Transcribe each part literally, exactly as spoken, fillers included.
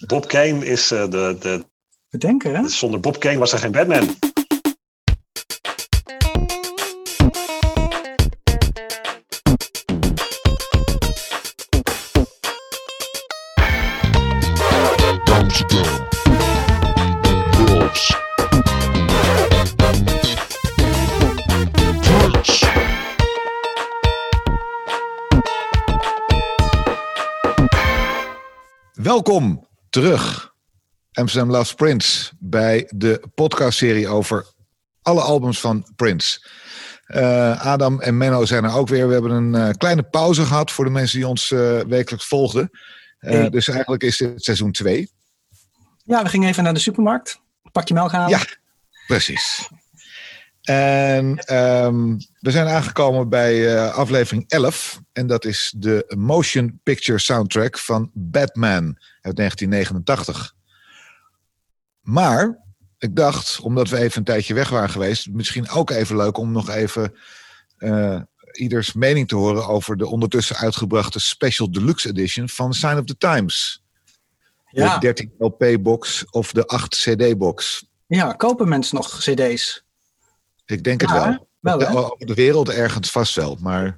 Bob Kane is uh, de, de... Bedenker, hè? Zonder Bob Kane was er geen Batman. Welkom terug, Amsterdam Loves Prince, bij de podcastserie over alle albums van Prince. Uh, Adam en Menno zijn er ook weer. We hebben een uh, kleine pauze gehad voor de mensen die ons uh, wekelijks volgden. Uh, hey. Dus eigenlijk is dit seizoen twee. Ja, we gingen even naar de supermarkt. Pak je melk halen. Ja, precies. En um, we zijn aangekomen bij uh, aflevering elf. En dat is de motion picture soundtrack van Batman uit negentien negenentachtig. Maar ik dacht, omdat we even een tijdje weg waren geweest, misschien ook even leuk om nog even uh, ieders mening te horen over de ondertussen uitgebrachte Special Deluxe Edition van Sign of the Times. Ja. De dertien L P-box of de acht C D-box. Ja, kopen mensen nog C D's? Ik denk ja, het wel. wel de, op de wereld ergens vast wel, maar...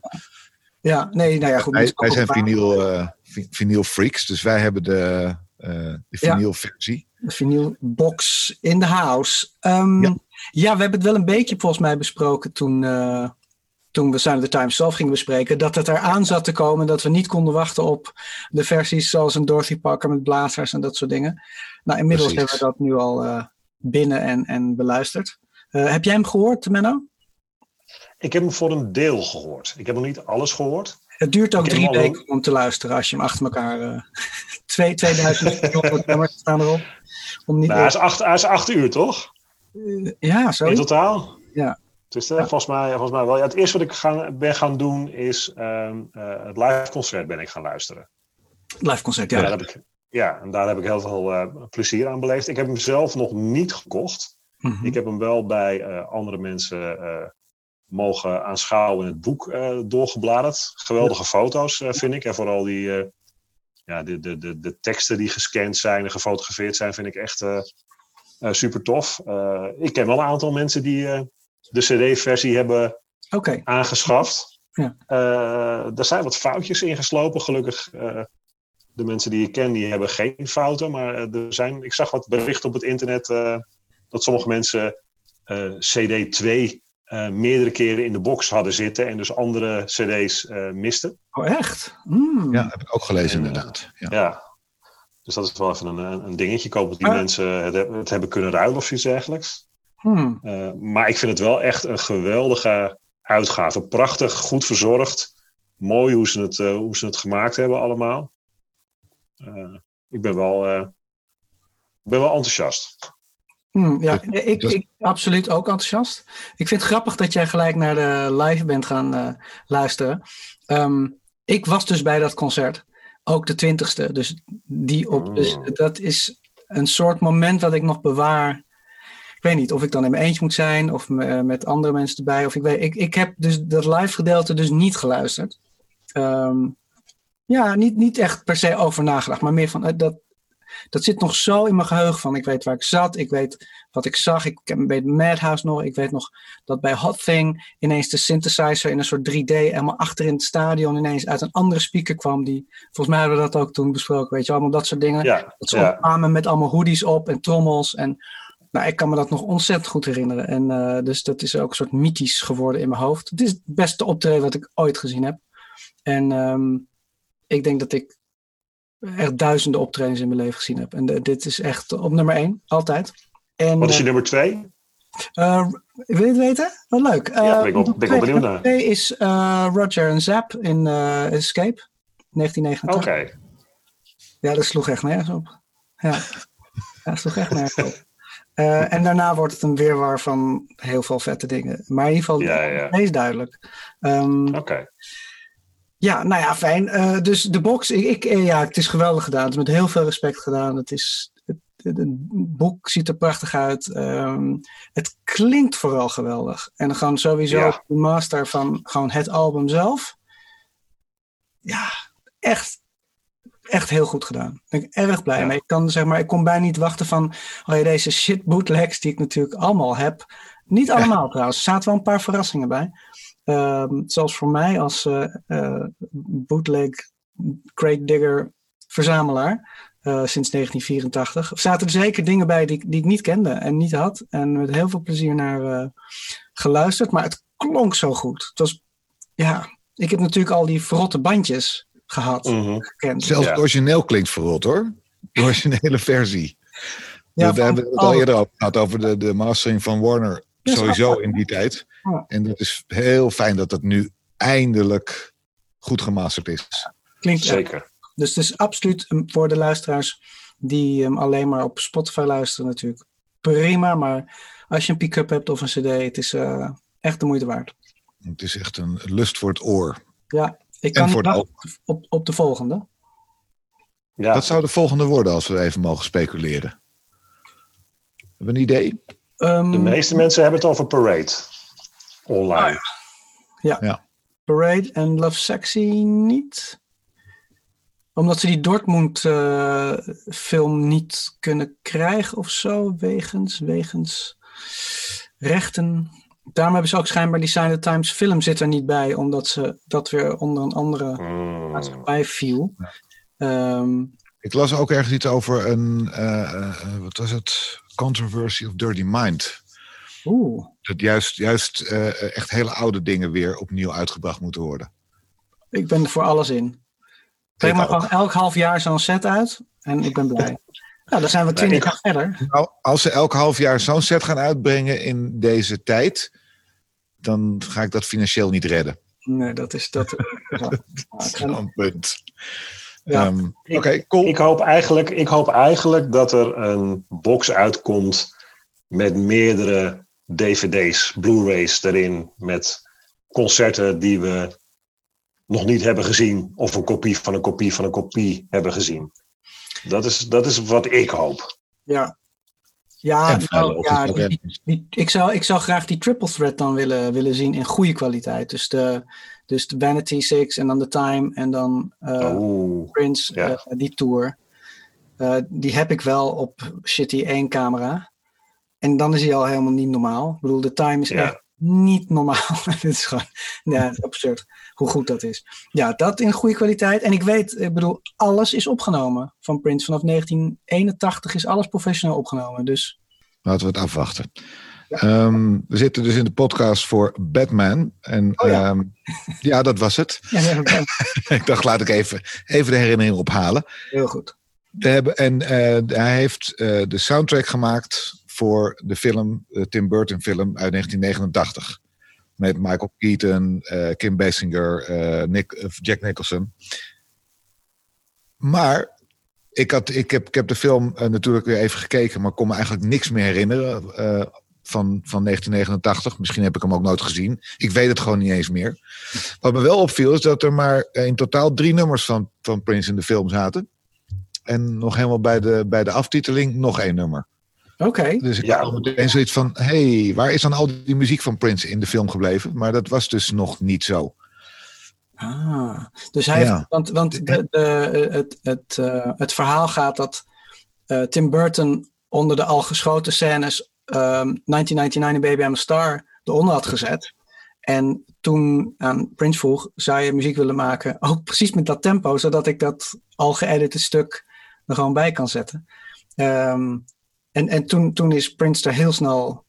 Ja, nee, nou ja, goed. Wij, wij zijn vinyl, uh, vinyl freaks, dus wij hebben de, uh, de vinyl versie. Ja, de vinyl box in the house. Um, ja. ja, we hebben het wel een beetje volgens mij besproken toen, uh, toen we Sign of the Times zelf gingen bespreken. Dat het eraan zat te komen dat we niet konden wachten op de versies zoals een Dorothy Parker met blazers en dat soort dingen. Nou, inmiddels Precies. hebben we dat nu al uh, binnen en, en beluisterd. Uh, heb jij hem gehoord, Menno? Ik heb hem voor een deel gehoord. Ik heb nog niet alles gehoord. Het duurt ook ik drie weken al... om te luisteren als je hem achter elkaar... Uh, twee, tweeduizend nummers staan erop. Om niet nou, hij, is acht, hij is acht uur, toch? Uh, ja, zo. In totaal? Ja. Dus uh, ja. Volgens, mij, volgens mij wel. Ja, het eerste wat ik gaan, ben gaan doen is... Uh, uh, het live concert ben ik gaan luisteren. Live concert, ja. En daar heb ik, ja, en daar heb ik heel veel uh, plezier aan beleefd. Ik heb hem zelf nog niet gekocht... Mm-hmm. Ik heb hem wel bij uh, andere mensen uh, mogen aanschouwen in het boek uh, doorgebladerd. Geweldige ja. foto's uh, vind ik. En vooral die, uh, ja, de, de, de, de teksten die gescand zijn en gefotografeerd zijn vind ik echt uh, uh, super tof. Uh, ik ken wel een aantal mensen die uh, de C D-versie hebben okay. aangeschaft. Ja. Uh, er zijn wat foutjes ingeslopen. Gelukkig uh, de mensen die ik ken die hebben geen fouten. Maar er zijn, ik zag wat berichten op het internet... Uh, dat sommige mensen uh, C D twee uh, meerdere keren in de box hadden zitten... en dus andere C D's uh, misten. Oh, echt? Mm. Ja, heb ik ook gelezen en, inderdaad. Ja. ja, dus dat is wel even een, een dingetje. Ik hoop dat die ah. mensen het, het hebben kunnen ruilen of zoiets dergelijks. Hmm. Uh, maar ik vind het wel echt een geweldige uitgave. Prachtig, goed verzorgd. Mooi hoe ze het, uh, hoe ze het gemaakt hebben allemaal. Uh, ik ben wel, uh, ben wel enthousiast. Hmm, ja, ik, ik absoluut ook enthousiast. Ik vind het grappig dat jij gelijk naar de live bent gaan uh, luisteren. Um, ik was dus bij dat concert. Ook de twintigste. Dus, die op, dus dat is een soort moment dat ik nog bewaar. Ik weet niet of ik dan in mijn eentje moet zijn. Of me, met andere mensen erbij. Of ik, weet, ik, ik heb dus dat live gedeelte dus niet geluisterd. Um, ja, niet, niet echt per se over nagedacht. Maar meer van... Uh, dat. Dat zit nog zo in mijn geheugen van ik weet waar ik zat, ik weet wat ik zag, ik weet Madhouse nog, ik weet nog dat bij Hot Thing ineens de synthesizer in een soort drie D helemaal achter in het stadion ineens uit een andere speaker kwam die, volgens mij hebben we dat ook toen besproken, weet je, allemaal dat soort dingen. Ja, dat ze ja. opkwamen met allemaal hoodies op en trommels en nou, ik kan me dat nog ontzettend goed herinneren en uh, dus dat is ook een soort mythisch geworden in mijn hoofd. Het is het beste optreden wat ik ooit gezien heb en um, ik denk dat ik echt duizenden optredens in mijn leven gezien heb. En de, dit is echt op nummer één, altijd. En, wat is je nummer twee? Uh, wil je het weten? Wat leuk. Uh, ja, ben ik op, ben ik op benieuwd naar. Nummer twee is uh, Roger en Zapp in uh, Escape, negentien negenentachtig. Oké. Okay. Ja, dat sloeg echt nergens op. Ja, dat sloeg echt nergens op. Uh, en daarna wordt het een weerwar van heel veel vette dingen. Maar in ieder geval ja, ja. meest duidelijk. Um, Oké. Okay. Ja, nou ja, fijn. Uh, dus de box, ik, ik, ja, het is geweldig gedaan. Het is met heel veel respect gedaan. Het, is, het, het, het boek ziet er prachtig uit. Um, het klinkt vooral geweldig. En gewoon sowieso ja. de master van gewoon het album zelf. Ja, echt echt heel goed gedaan. Daar ben ik erg blij ja. mee. Ik, kan, zeg maar, ik kon bijna niet wachten van oh ja, deze shit bootlegs die ik natuurlijk allemaal heb. Niet allemaal ja. trouwens. Er zaten wel een paar verrassingen bij. Um, zoals voor mij als uh, uh, bootleg crate digger verzamelaar uh, sinds negentien vierentachtig. Er zaten er zeker dingen bij die, die ik niet kende en niet had. En met heel veel plezier naar uh, geluisterd. Maar het klonk zo goed. Het was, ja, ik heb natuurlijk al die verrotte bandjes gehad. Mm-hmm. Gekend. Zelfs ja. het origineel klinkt verrot hoor. De originele versie. Ja, we hebben het al eerder over gehad, over de, de mastering van Warner. Ja, sowieso in die tijd. Ja. En dat is heel fijn dat dat nu eindelijk goed gemasterd is. Ja, klinkt zeker. Ja. Dus het is absoluut voor de luisteraars die hem um, alleen maar op Spotify luisteren natuurlijk. Prima, maar als je een pick-up hebt of een cd, het is uh, echt de moeite waard. Het is echt een lust voor het oor. Ja, ik kan niet wachten op, op de volgende. Ja. Wat zou de volgende worden als we even mogen speculeren? Hebben we een idee? Um, de meeste mensen hebben het over Parade. Online. Ah, ja. Ja. ja. Parade en Love Sexy niet. Omdat ze die Dortmund uh, film niet kunnen krijgen of zo. Wegens, wegens rechten. Daarom hebben ze ook schijnbaar die Sign of the Times film zit er niet bij. Omdat ze dat weer onder een andere mm. maatschappij viel. Ja. Um, Ik las ook ergens iets over een... Uh, uh, wat was het? Controversy of Dirty Mind. Oeh. Dat juist, juist uh, echt hele oude dingen weer opnieuw uitgebracht moeten worden. Ik ben er voor alles in. Breng maar gewoon elk half jaar zo'n set uit. En ik ben blij. Nou, dan zijn we twintig jaar verder. Nou, als ze elk half jaar zo'n set gaan uitbrengen in deze tijd, dan ga ik dat financieel niet redden. Nee, dat is dat. dat is een punt. Ja. Um, Oké, okay, cool. Ik, ik, hoop eigenlijk, ik hoop eigenlijk dat er een box uitkomt met meerdere D V D's, Blu-rays erin, met concerten die we nog niet hebben gezien, of een kopie van een kopie van een kopie hebben gezien. Dat is, dat is wat ik hoop. Ja, ja, nou, ja die, die, ik, zou, ik zou graag die triple threat dan willen, willen zien in goede kwaliteit. Dus de, dus de Vanity Six en dan The Time en dan uh, oh, Prince, ja. uh, die tour. Uh, die heb ik wel op shitty één camera. En dan is hij al helemaal niet normaal. Ik bedoel, The Time is ja. echt niet normaal. Het is gewoon ja, absurd hoe goed dat is. Ja, dat in goede kwaliteit. En ik weet, ik bedoel, alles is opgenomen van Prince. Vanaf negentien eenentachtig is alles professioneel opgenomen. Dus laten we het afwachten. Ja. Um, we zitten dus in de podcast voor Batman. En oh, ja. Um, ja, dat was het. Ja, ja, ik dacht, laat ik even, even de herinnering ophalen. Heel goed. We hebben, en uh, hij heeft uh, de soundtrack gemaakt voor de film, de Tim Burton film uit negentien negenentachtig. Met Michael Keaton, uh, Kim Basinger, uh, Nick, uh, Jack Nicholson. Maar ik, had, ik, heb, ik heb de film uh, natuurlijk weer even gekeken, maar kon me eigenlijk niks meer herinneren uh, van, van negentien negenentachtig. Misschien heb ik hem ook nooit gezien. Ik weet het gewoon niet eens meer. Wat me wel opviel is dat er maar in totaal drie nummers van, van Prince in de film zaten. En nog helemaal bij de, bij de aftiteling nog één nummer. Oké. Okay. Dus ik ja. had meteen zoiets van, hé, hey, waar is dan al die muziek van Prince in de film gebleven? Maar dat was dus nog niet zo. Ah, dus hij ja. heeft, want, want de, de, het, het, uh, het verhaal gaat dat uh, Tim Burton onder de al geschoten scènes um, negentien negenennegentig Baby I'm a Star eronder had gezet. En toen aan Prince vroeg, zou je muziek willen maken? Ook precies met dat tempo, zodat ik dat al geëdite stuk er gewoon bij kan zetten. Um, En, en toen, toen is Prince er heel snel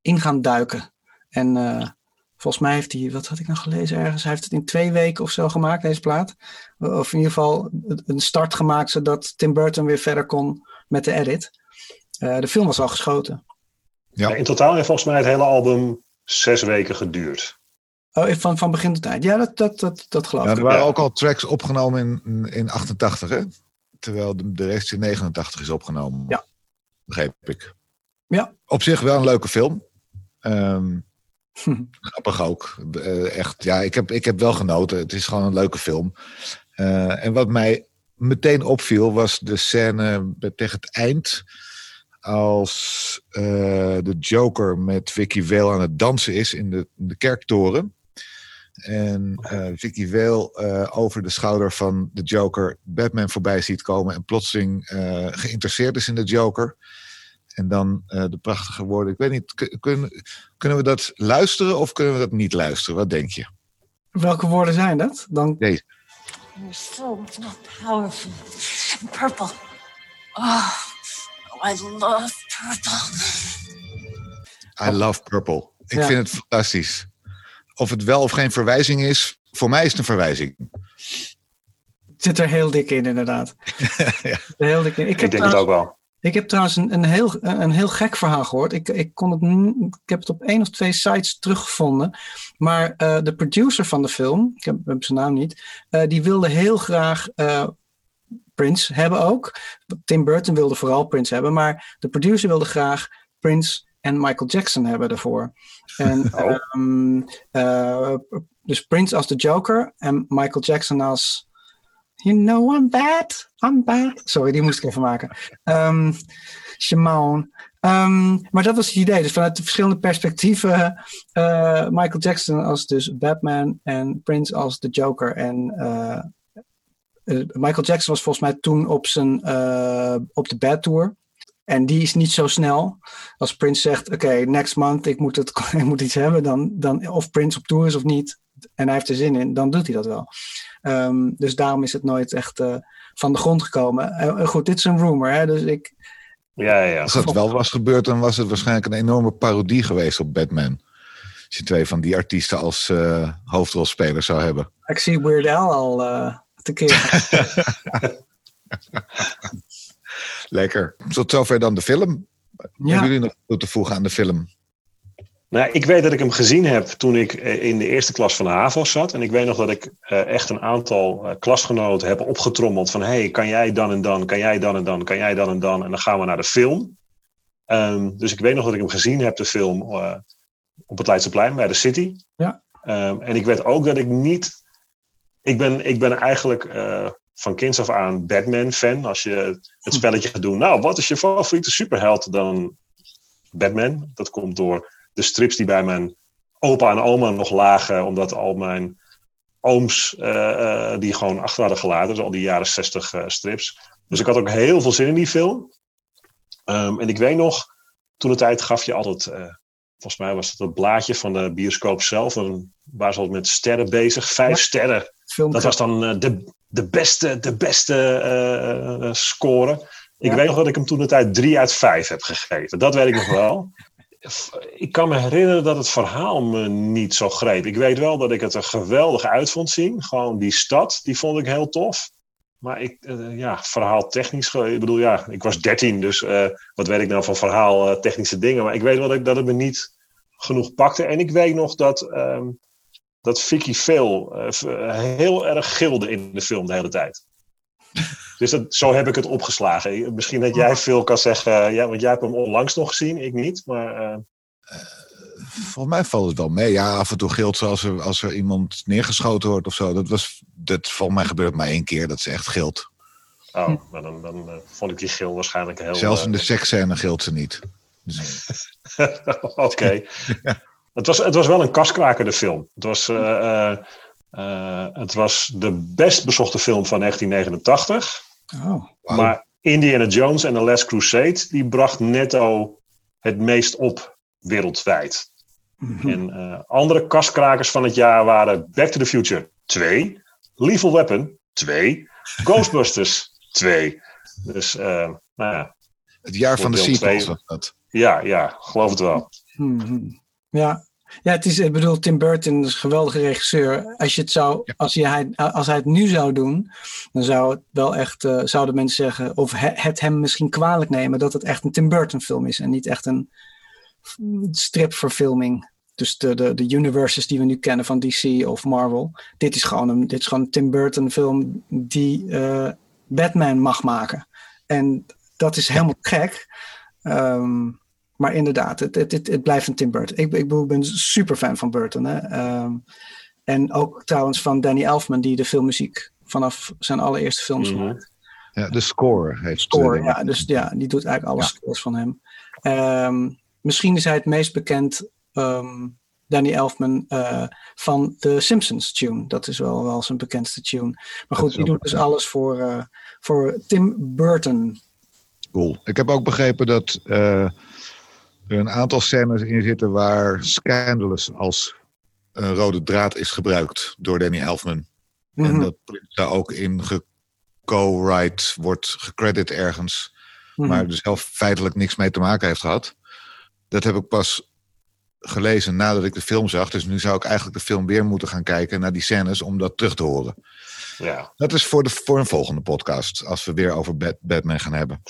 in gaan duiken. En uh, volgens mij heeft hij, wat had ik nou gelezen ergens? Hij heeft het in twee weken of zo gemaakt, deze plaat. Of in ieder geval een start gemaakt, zodat Tim Burton weer verder kon met de edit. Uh, de film was al geschoten. Ja. In totaal heeft volgens mij het hele album zes weken geduurd. Oh, van, van begin tot eind. Ja, dat, dat, dat, dat geloof ja, ik. Er waren ja. ook al tracks opgenomen in, in achtentachtig, hè? Terwijl de, de rest in negenentachtig is opgenomen. Ja. Begreep ik. Ja. Op zich wel een leuke film. Um, hm. Grappig ook. Uh, echt, ja, ik heb, ik heb wel genoten. Het is gewoon een leuke film. Uh, en wat mij meteen opviel was de scène tegen het eind. Als uh, de Joker met Vicky Vale aan het dansen is in de, in de kerktoren. en uh, Vicky Vale uh, over de schouder van de Joker Batman voorbij ziet komen en plotseling uh, geïnteresseerd is in de Joker. En dan uh, de prachtige woorden. Ik weet niet, kun, kunnen we dat luisteren of kunnen we dat niet luisteren? Wat denk je? Welke woorden zijn dat? Dan... Deze. You're so powerful. Purple. Oh, I love purple. I love purple. Ik ja. vind het fantastisch. Of het wel of geen verwijzing is, voor mij is het een verwijzing. Het zit er heel dik in, inderdaad. ja. Heel dik in. Ik, ik denk het ook wel. Ik heb trouwens een, een, heel, een heel gek verhaal gehoord. Ik, ik, kon het, ik heb het op één of twee sites teruggevonden. Maar uh, de producer van de film, ik heb, heb zijn naam niet, uh, die wilde heel graag uh, Prince hebben ook. Tim Burton wilde vooral Prince hebben, maar de producer wilde graag Prince en Michael Jackson hebben ervoor. En, oh. um, uh, dus Prince als de Joker en Michael Jackson als... You know I'm bad, I'm bad. Sorry, die moest ik even maken. Um, Shimon. Um, maar dat was het idee. Dus vanuit de verschillende perspectieven... Uh, Michael Jackson als dus Batman... en Prince als de Joker. En uh, uh, Michael Jackson was volgens mij toen op, zijn, uh, op de Bad Tour. En die is niet zo snel. Als Prince zegt, oké, okay, next month... Ik moet, het, ik moet iets hebben. Dan, dan, of Prince op tour is of niet... en hij heeft er zin in, dan doet hij dat wel. Um, dus daarom is het nooit echt uh, van de grond gekomen. Uh, goed, dit is een rumor, hè, dus ik... Ja, ja. Als dat wel was gebeurd, dan was het waarschijnlijk een enorme parodie geweest op Batman. Als je twee van die artiesten als uh, hoofdrolspeler zou hebben. Ik zie Weird Al al uh, tekeer. Lekker. Tot zover dan de film. Ja. Hebben jullie nog toe te voegen aan de film? Nou, ik weet dat ik hem gezien heb toen ik in de eerste klas van de HAVO zat. En ik weet nog dat ik uh, echt een aantal uh, klasgenoten heb opgetrommeld. Van, hé, hey, kan jij dan en dan, kan jij dan en dan, kan jij dan en dan. En dan gaan we naar de film. Um, dus ik weet nog dat ik hem gezien heb, de film, uh, op het Leidseplein bij de City. Ja. Um, en ik weet ook dat ik niet... Ik ben, ik ben eigenlijk uh, van kinds af aan Batman-fan. Als je het spelletje gaat doen, nou, wat is je favoriete superheld dan Batman? Dat komt door... de strips die bij mijn opa en oma nog lagen. Omdat al mijn ooms uh, die gewoon achter hadden gelaten. Dus al die jaren zestig uh, strips. Dus ik had ook heel veel zin in die film. Um, en ik weet nog, toen de tijd gaf je altijd... Uh, volgens mij was het het blaadje van de bioscoop zelf. En waar ze altijd met sterren bezig. Vijf ja, sterren. Dat was dan uh, de, de beste, de beste uh, score. Ik ja. weet nog dat ik hem toen de tijd drie uit vijf heb gegeven. Dat weet ik nog wel. Ik kan me herinneren dat het verhaal me niet zo greep. Ik weet wel dat ik het er geweldig uit vond zien. Gewoon die stad, die vond ik heel tof. Maar ik, uh, ja, verhaaltechnisch... Ik bedoel, ja, ik was dertien, dus uh, wat weet ik nou van verhaaltechnische dingen. Maar ik weet wel dat, ik, dat het me niet genoeg pakte. En ik weet nog dat, um, dat Vicky Vale uh, heel erg gilde in de film de hele tijd. Dus dat, zo heb ik het opgeslagen. Misschien dat jij veel kan zeggen... Ja, want jij hebt hem onlangs nog gezien, ik niet. Maar, uh... Uh, volgens mij valt het wel mee. Ja, af en toe gilt ze als er, als er iemand neergeschoten wordt of zo. Dat was, dat, volgens mij gebeurt maar één keer dat ze echt gilt. Oh, maar dan, dan uh, vond ik die gil waarschijnlijk heel... Zelfs in de uh, seksscène gilt ze niet. Dus... Oké. Okay. ja. het, was, het was wel een kaskraker, de film. Het was... Uh, uh, Uh, het was de best bezochte film van negentien negenentachtig. Oh, wow. Maar Indiana Jones en The Last Crusade... die bracht netto het meest op wereldwijd. Mm-hmm. En uh, andere kastkrakers van het jaar waren... Back to the Future twee... Lethal Weapon twee... Ghostbusters twee. Dus, uh, nou ja... Het jaar van de sequels was dat. Ja, ja, geloof het wel. Mm-hmm. Ja... Ja, het is, ik bedoel, Tim Burton is een geweldige regisseur. Als, je het zou, als, hij, als hij het nu zou doen, dan zou het wel echt, uh, zouden mensen zeggen, of he, het hem misschien kwalijk nemen, dat het echt een Tim Burton film is en niet echt een stripverfilming. Dus de, de, de universes die we nu kennen van D C of Marvel. Dit is gewoon een, dit is gewoon een Tim Burton film die uh, Batman mag maken. En dat is helemaal gek. Um, Maar inderdaad, het, het, het, het blijft een Tim Burton. Ik, ik ben super fan van Burton. Hè? Um, en ook trouwens van Danny Elfman, die de filmmuziek vanaf zijn allereerste films mm-hmm. maakt. Ja, de score heeft score, ja, dus ja, die doet eigenlijk alle ja. scores van hem. Um, misschien is hij het meest bekend um, Danny Elfman uh, van de Simpsons tune. Dat is wel, wel zijn bekendste tune. Maar goed, die doet dus alles voor, uh, voor Tim Burton. Cool. Ik heb ook begrepen dat uh, er een aantal scènes in zitten waar Scandalous als een rode draad is gebruikt door Danny Elfman. Mm-hmm. En dat daar ook in geco-write wordt gecredit ergens. Mm-hmm. Maar er zelf feitelijk niks mee te maken heeft gehad. Dat heb ik pas gelezen nadat ik de film zag. Dus nu zou ik eigenlijk de film weer moeten gaan kijken naar die scènes om dat terug te horen. Ja. Dat is voor, de, voor een volgende podcast, als we weer over Bad, Batman gaan hebben.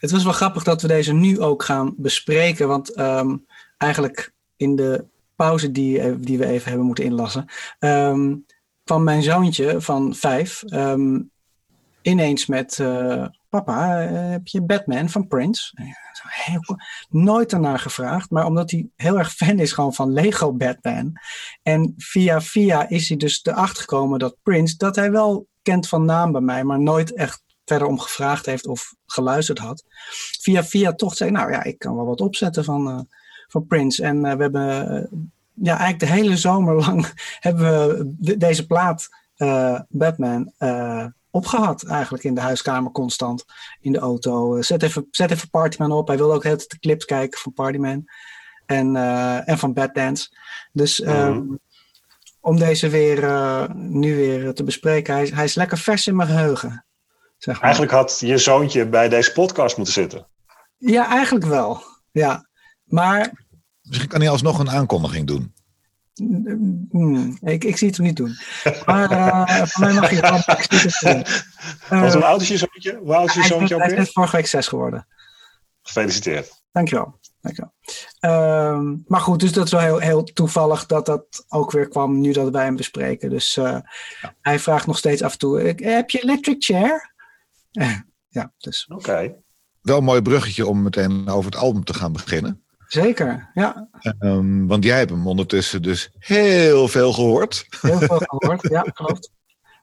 Het was wel grappig dat we deze nu ook gaan bespreken. Want um, eigenlijk in de pauze die, die we even hebben moeten inlassen, Um, kwam mijn zoontje van vijf um, ineens met Uh, papa, heb je Batman van Prince? Heel, nooit ernaar gevraagd, maar omdat hij heel erg fan is gewoon van Lego Batman. En via via is hij dus erachter gekomen dat Prince, dat hij wel kent van naam bij mij, maar nooit echt verder om gevraagd heeft of geluisterd had. Via via toch zei, nou ja, ik kan wel wat opzetten van, uh, van Prince. En uh, we hebben uh, ja, eigenlijk de hele zomer lang hebben we de, deze plaat uh, Batman uh, opgehad eigenlijk in de huiskamer constant. In de auto. Zet even, zet even Partyman op. Hij wilde ook heel de clips kijken van Partyman. En, uh, en van Bad Dance. Dus um, mm. om deze weer uh, nu weer te bespreken. Hij, hij is lekker vers in mijn geheugen. Zeg maar. Eigenlijk had je zoontje bij deze podcast moeten zitten. Ja, eigenlijk wel. Ja. Maar misschien kan hij alsnog een aankondiging doen. Hmm, ik, ik zie het hem niet doen. Maar uh, voor mij mag je het wel. Wat hoe oud is je zoontje? Hoe oud is je zoontje ook weer? Hij is vorige week zes geworden. Gefeliciteerd. Dankjewel. Dankjewel. Um, maar goed, dus dat is wel heel, heel toevallig dat dat ook weer kwam nu dat wij hem bespreken. Dus uh, ja. Hij vraagt nog steeds af en toe, heb je electric chair? Ja, dus. Oké. Okay. Wel een mooi bruggetje om meteen over het album te gaan beginnen. Zeker, ja. Um, want jij hebt hem ondertussen dus heel veel gehoord. Heel veel gehoord, ja, klopt.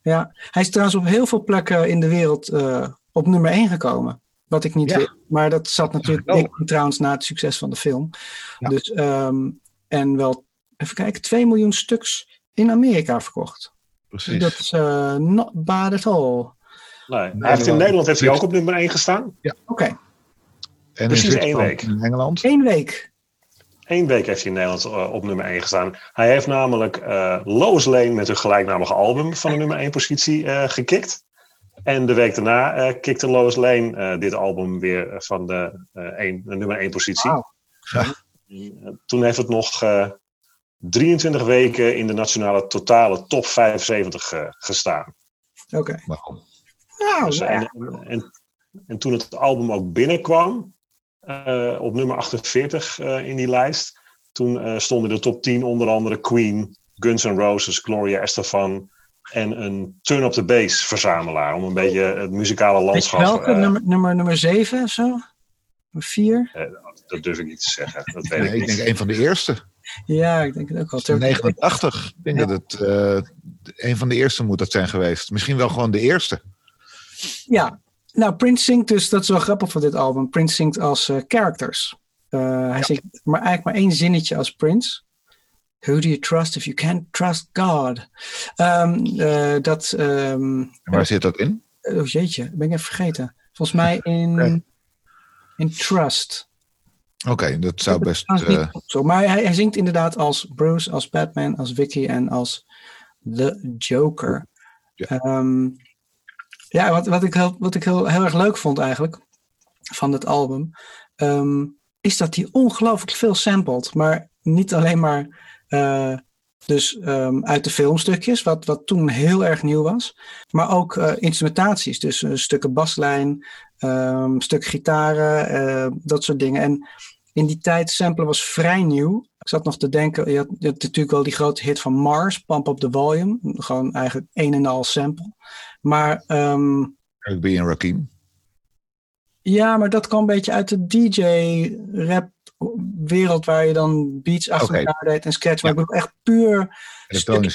Ja. Hij is trouwens op heel veel plekken in de wereld uh, op nummer één gekomen. Wat ik niet ja. weet. Maar dat zat natuurlijk ja, trouwens na het succes van de film. Ja. Dus, um, en wel, even kijken, twee miljoen stuks in Amerika verkocht. Precies. Dat is uh, not bad at all. Nee. Hij nee, heeft in Nederland heeft hij ook op nummer één gestaan. Ja. Oké. Okay. En precies één week. In Engeland. Eén week. Eén week heeft hij in Nederland uh, op nummer één gestaan. Hij heeft namelijk uh, Lois Lane met hun gelijknamige album van de nummer één positie uh, gekikt. En de week daarna uh, kikte Lois Lane uh, dit album weer van de, uh, één, de nummer één positie. Wow. Ja. Toen heeft het nog uh, drieëntwintig weken in de nationale totale top vijfenzeventig uh, gestaan. Oké. Okay. Wow. Nou, dus, ja. en, en, en toen het album ook binnenkwam, Uh, op nummer achtenveertig uh, in die lijst. Toen uh, stonden in de top tien onder andere Queen, Guns N' Roses, Gloria Estefan en een Turn Up The Bass verzamelaar. Om een beetje het muzikale landschap. Welke? Uh, nummer, nummer, nummer zeven of zo? Nummer vier? Uh, dat durf ik niet te zeggen. Dat weet nee, ik, ik niet. Denk een van de eerste. Ja, ik denk het ook al. negenentachtig. Ik denk ja. dat het uh, een van de eerste moet dat zijn geweest. Misschien wel gewoon de eerste. Ja. Nou, Prince zingt dus, dat is wel grappig van dit album. Prince zingt als uh, characters. Uh, hij ja. zingt maar eigenlijk maar één zinnetje als Prince. Who do you trust if you can't trust God? Um, uh, dat, um, en waar zit dat in? Oh jeetje, ben ik even vergeten. Volgens mij in, okay. in Trust. Oké, okay, dat zou dat best... Uh... Niet zo, maar hij, hij zingt inderdaad als Bruce, als Batman, als Vicky en als The Joker. Ja. Um, Ja, wat, wat ik, heel, wat ik heel, heel erg leuk vond eigenlijk van dit album, um, is dat hij ongelooflijk veel sampled. Maar niet alleen maar uh, dus um, uit de filmstukjes, wat, wat toen heel erg nieuw was. Maar ook uh, instrumentaties, dus uh, stukken baslijn, um, stukken gitaren, uh, dat soort dingen. En in die tijd samplen was vrij nieuw. Ik zat nog te denken, je had, je had natuurlijk wel die grote hit van Mars, Pump Up The Volume. Gewoon eigenlijk een en al sample. Maar Um, Eric B. en Rakim. Ja, maar dat kwam een beetje uit de D J-rap wereld waar je dan beats achter okay. elkaar deed en sketch. Maar ja. ik bedoel echt puur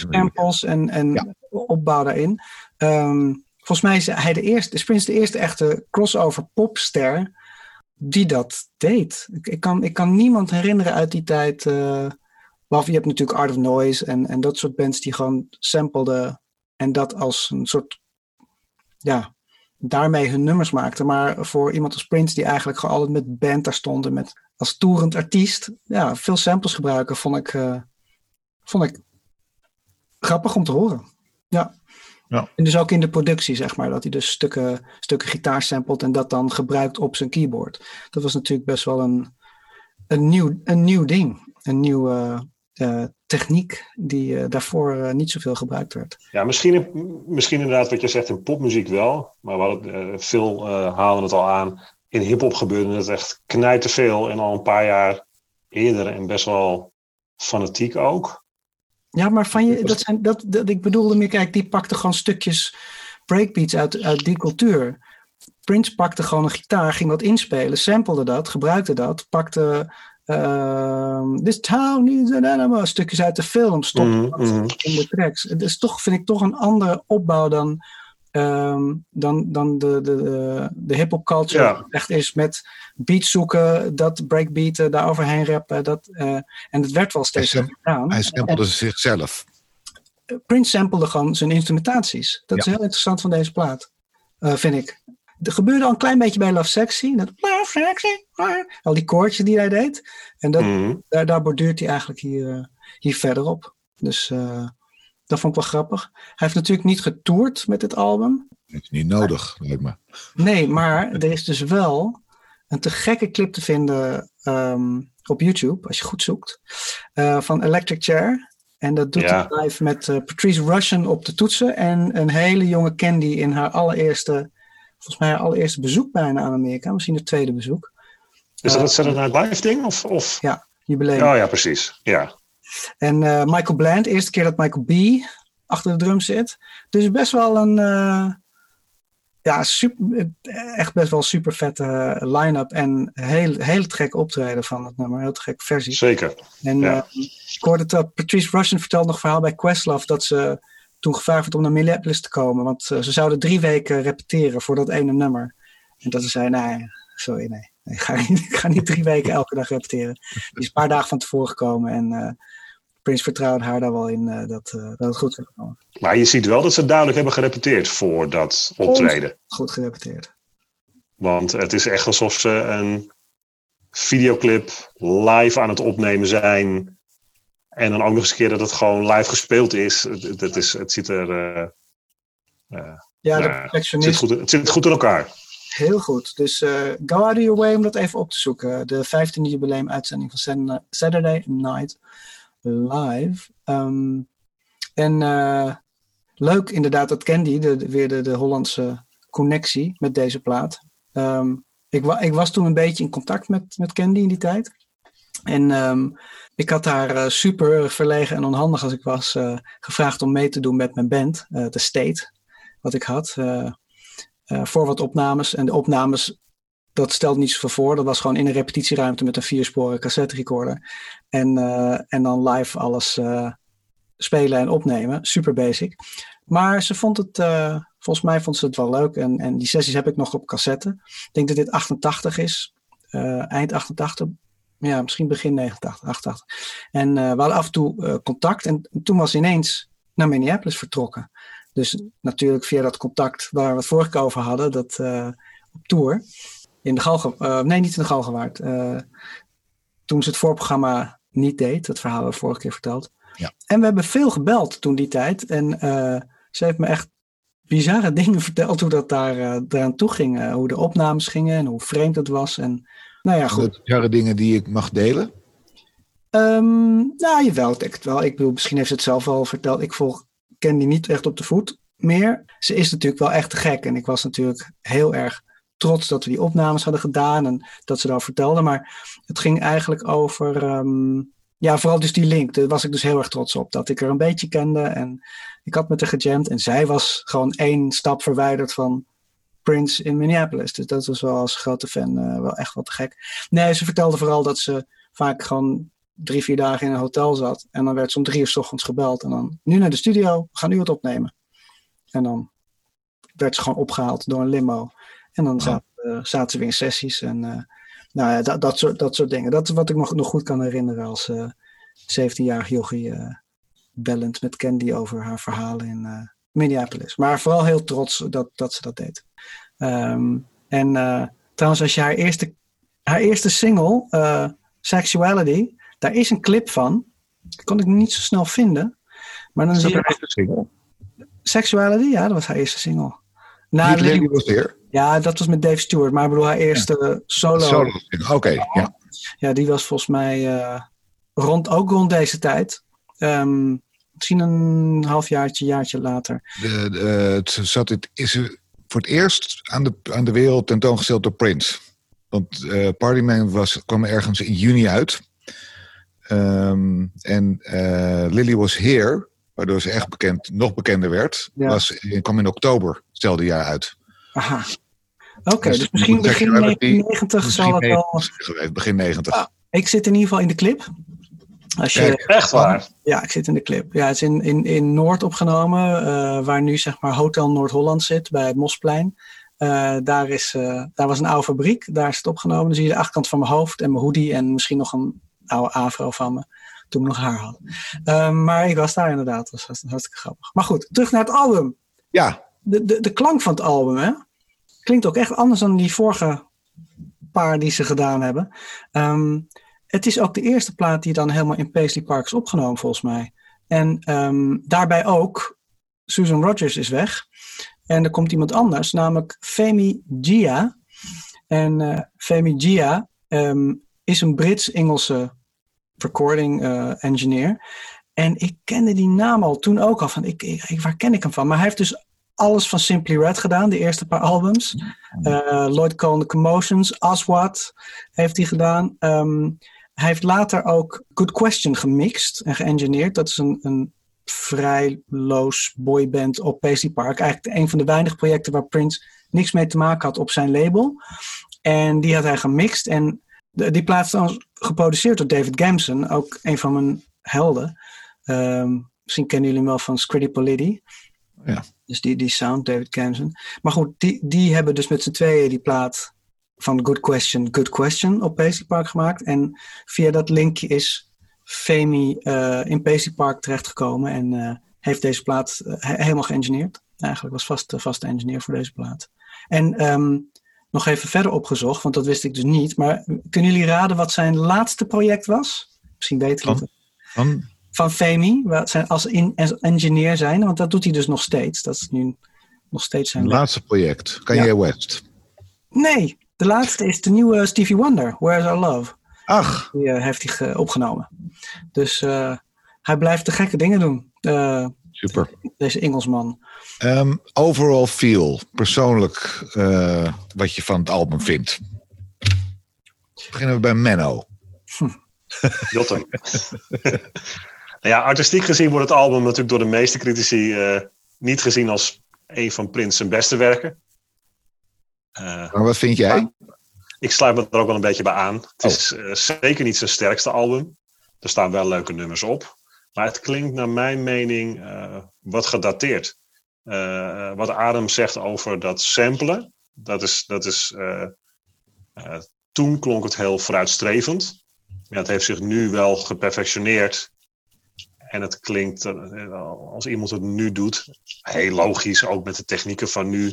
samples en, en ja. opbouw daarin. Um, volgens mij is hij de eerste, is Prince de eerste echte crossover popster die dat deed. Ik, ik, kan, ik kan niemand herinneren uit die tijd uh, je hebt natuurlijk Art of Noise en, en dat soort bands die gewoon sampleden en dat als een soort, ja, daarmee hun nummers maakten. Maar voor iemand als Prince die eigenlijk gewoon altijd met band daar stonden, met als toerend artiest, ja, veel samples gebruiken, vond ik, uh, vond ik grappig om te horen. Ja. Ja. En dus ook in de productie, zeg maar, dat hij dus stukken, stukken gitaar samplet en dat dan gebruikt op zijn keyboard. Dat was natuurlijk best wel een, een, nieuw, een nieuw ding. Een nieuwe uh, uh, techniek die uh, daarvoor uh, niet zoveel gebruikt werd. Ja, misschien, misschien inderdaad wat je zegt in popmuziek wel. Maar we hadden, uh, veel uh, haalden het al aan. In hiphop gebeurde het echt knijterveel. En al een paar jaar eerder en best wel fanatiek ook. Ja, maar van je, dat zijn, dat, dat, ik bedoelde meer, kijk, die pakte gewoon stukjes breakbeats uit, uit die cultuur. Prince pakte gewoon een gitaar, ging dat inspelen, samplede dat, gebruikte dat, pakte... Uh, this town needs an animal. Stukjes uit de film stoppen mm-hmm. in de tracks. Het is toch, vind ik, toch een andere opbouw dan, um, dan, dan de, de, de hip-hop culture. Ja. Echt is met beats zoeken, dat breakbeaten, daar overheen rappen. Dat, uh, en het werd wel steeds hij sam- gedaan. Hij samplede en, zichzelf. Prince samplede gewoon zijn instrumentaties. Dat ja. is heel interessant van deze plaat, uh, vind ik. Er gebeurde al een klein beetje bij Love Sexy. Dat, Love Sexy. Al die koortjes die hij deed. En dat, mm. daar, daar borduurt hij eigenlijk hier, hier verder op. Dus uh, dat vond ik wel grappig. Hij heeft natuurlijk niet getoerd met dit album. Dat is niet nodig, maar, lijkt me. Nee, maar er is dus wel een te gekke clip te vinden um, op YouTube. Als je goed zoekt. Uh, van Electric Chair. En dat doet ja. hij live met uh, Patrice Rushen op de toetsen. En een hele jonge Candy in haar allereerste... Volgens mij haar allereerste bezoek bijna aan Amerika. Misschien het tweede bezoek. Is dat het Saturday Night Live ding? Of, of... Ja, jubileum. Oh ja, precies. Ja. En uh, Michael Bland. Eerste keer dat Michael B. achter de drum zit. Dus best wel een... Uh, ja, super, echt best wel super vette line-up. En heel, heel gek optreden van het nummer. Heel gek versie. Zeker. En ja. uh, ik hoorde dat Patrice Rushen vertelde nog een verhaal bij Questlove. Dat ze... toen gevraagd werd om naar Minneapolis te komen. Want uh, ze zouden drie weken repeteren voor dat ene nummer. En dat ze zei, nee, sorry, nee. nee ik, ga niet, ik ga niet drie weken elke dag repeteren. Die is een paar dagen van tevoren gekomen. En uh, Prince vertrouwde haar daar wel in uh, dat, uh, dat het goed zou komen. Maar je ziet wel dat ze duidelijk hebben gerepeteerd voor dat optreden. Goed gerepeteerd. Want het is echt alsof ze een videoclip live aan het opnemen zijn... En dan ook nog eens een keer dat het gewoon live gespeeld is. Het, het, is, het ziet er... Uh, uh, ja, de perfectionist. Het zit, goed, het zit goed in elkaar. Heel goed. Dus uh, go out of your way om dat even op te zoeken. De vijftiende jubileum uitzending van Saturday Night Live. Um, en uh, leuk inderdaad dat Candy, de, de, weer de, de Hollandse connectie met deze plaat. Um, ik, wa, ik was toen een beetje in contact met, met Candy in die tijd. En um, ik had haar uh, super verlegen en onhandig als ik was uh, gevraagd om mee te doen met mijn band, uh, The State, wat ik had, uh, uh, voor wat opnames. En de opnames, dat stelde niet zoveel voor. Dat was gewoon in een repetitieruimte met een viersporen cassette recorder. En, uh, en dan live alles uh, spelen en opnemen. Super basic. Maar ze vond het, uh, volgens mij vond ze het wel leuk. En, en die sessies heb ik nog op cassette. Ik denk dat dit achtentachtig is, uh, eind achtentachtig. Ja, misschien begin negenentachtig, achtentachtig. En uh, we hadden af en toe uh, contact. En toen was ineens naar Minneapolis vertrokken. Dus natuurlijk via dat contact waar we het vorige keer over hadden. Dat uh, op tour. In de Galgen... Uh, nee, niet in de Galgenwaard. Uh, toen ze het voorprogramma niet deed. Dat verhaal hebben we vorige keer verteld. Ja. En we hebben veel gebeld toen die tijd. En uh, ze heeft me echt bizarre dingen verteld. Hoe dat daar uh, eraan toe ging. Uh, hoe de opnames gingen. En hoe vreemd dat was. En... Nou ja, goed. Bizarre dingen die ik mag delen? Um, nou, jawel. Ik, het wel. ik bedoel, misschien heeft ze het zelf al verteld. Ik volg Candy niet echt op de voet meer. Ze is natuurlijk wel echt te gek. En ik was natuurlijk heel erg trots dat we die opnames hadden gedaan. En dat ze daar vertelde. Maar het ging eigenlijk over... Um, ja, vooral dus die link. Daar was ik dus heel erg trots op. Dat ik er een beetje kende. En ik had met haar gejamd. En zij was gewoon één stap verwijderd van... Prince in Minneapolis. Dus dat was wel als grote fan uh, wel echt wat te gek. Nee, ze vertelde vooral dat ze vaak gewoon drie, vier dagen in een hotel zat. En dan werd ze om drie uur 's ochtends gebeld. En dan, nu naar de studio, we gaan nu wat opnemen. En dan werd ze gewoon opgehaald door een limo. En dan zaten, uh, zaten ze weer in sessies. En uh, nou ja, dat, dat, soort, dat soort dingen. Dat is wat ik nog, nog goed kan herinneren als, uh, zeventienjarig jochie uh, bellend met Candy over haar verhalen in uh, Minneapolis. Maar vooral heel trots dat, dat ze dat deed. Um, en uh, trouwens, als je haar eerste, haar eerste single, uh, Sexuality, daar is een clip van. Dat kon ik niet zo snel vinden. Maar dan is dat zie je... haar eerste single? Sexuality, ja, dat was haar eerste single. Niet Lady Was There? Ja, dat was met Dave Stewart. Maar ik bedoel, haar eerste ja. solo. Solo, oké. Okay, ja. ja, die was volgens mij uh, rond, ook rond deze tijd. Um, misschien een halfjaartje, jaartje later. De, de, het zat het, is voor het eerst aan de, aan de wereld tentoongesteld door Prince. Want uh, Party Man was, kwam ergens in juni uit. Um, en uh, Lily Was Here, waardoor ze echt bekend, nog bekender werd, ja. was, kwam in oktober, stelde jaar uit. Aha. Oké, okay, dus, dus misschien begin negentig zal het wel... Begin negentig. Ah, ik zit in ieder geval in de clip. Als je... Kijk, echt waar? Ja, ik zit in de clip. Ja, het is in, in, in Noord opgenomen, uh, waar nu zeg maar Hotel Noord-Holland zit, bij het Mosplein. Uh, daar, is, uh, daar was een oude fabriek, daar is het opgenomen. Dan zie je de achterkant van mijn hoofd en mijn hoodie en misschien nog een oude afro van me. Toen ik nog haar had. Uh, maar ik was daar inderdaad. Dat was hartstikke grappig. Maar goed, terug naar het album. Ja. De, de, de klank van het album, hè? Klinkt ook echt anders dan die vorige paar die ze gedaan hebben. Um, het is ook de eerste plaat die dan helemaal in Paisley Park is opgenomen, volgens mij. En um, daarbij ook, Susan Rogers is weg. En er komt iemand anders, namelijk Femi Gia. En uh, Femi Gia um, is een Brits-Engelse recording uh, engineer. En ik kende die naam al toen ook al. Van, ik, ik, waar ken ik hem van? Maar hij heeft dus alles van Simply Red gedaan. De eerste paar albums. Uh, Lloyd Cole and the Commotions. Aswad heeft hij gedaan. Um, hij heeft later ook Good Question gemixt en geengineerd. Dat is een, een vrijloos boyband op Paisley Park. Eigenlijk een van de weinige projecten waar Prince niks mee te maken had op zijn label. En die had hij gemixt. En de, die plaat is geproduceerd door David Gamson. Ook een van mijn helden. Um, misschien kennen jullie hem wel van Scritti Politti. Ja. Dus die, die sound, David Gamson. Maar goed, die, die hebben dus met z'n tweeën die plaat van Good Question, Good Question op Paisley Park gemaakt. En via dat linkje is Femi uh, in Paisley Park terechtgekomen. En uh, heeft deze plaat uh, he- helemaal geëngineerd. Eigenlijk was vast, uh, vast de engineer voor deze plaat. En um, nog even verder opgezocht, want dat wist ik dus niet. Maar kunnen jullie raden wat zijn laatste project was? Misschien beter dan. dan. Van Femi, als in, engineer zijn. Want dat doet hij dus nog steeds. Dat is nu nog steeds zijn laatste project. Kanye ja. West. Nee, de laatste is de nieuwe Stevie Wonder. Where's Our Love? Ach. Die uh, heeft hij ge- opgenomen. Dus uh, hij blijft de gekke dingen doen. Uh, Super. Deze Engelsman. Um, overall feel. Persoonlijk uh, wat je van het album vindt. Beginnen we bij Menno. Hm. Jotten. Ja, artistiek gezien wordt het album natuurlijk door de meeste critici uh, niet gezien als een van Prince zijn beste werken. Uh, maar wat vind jij? Ik sluit me er ook wel een beetje bij aan. Het oh. is uh, zeker niet zijn sterkste album. Er staan wel leuke nummers op. Maar het klinkt naar mijn mening uh, wat gedateerd. Uh, wat Adam zegt over dat samplen. Dat is, dat is, uh, uh, toen klonk het heel vooruitstrevend. Ja, het heeft zich nu wel geperfectioneerd. En het klinkt, als iemand het nu doet, heel logisch. Ook met de technieken van nu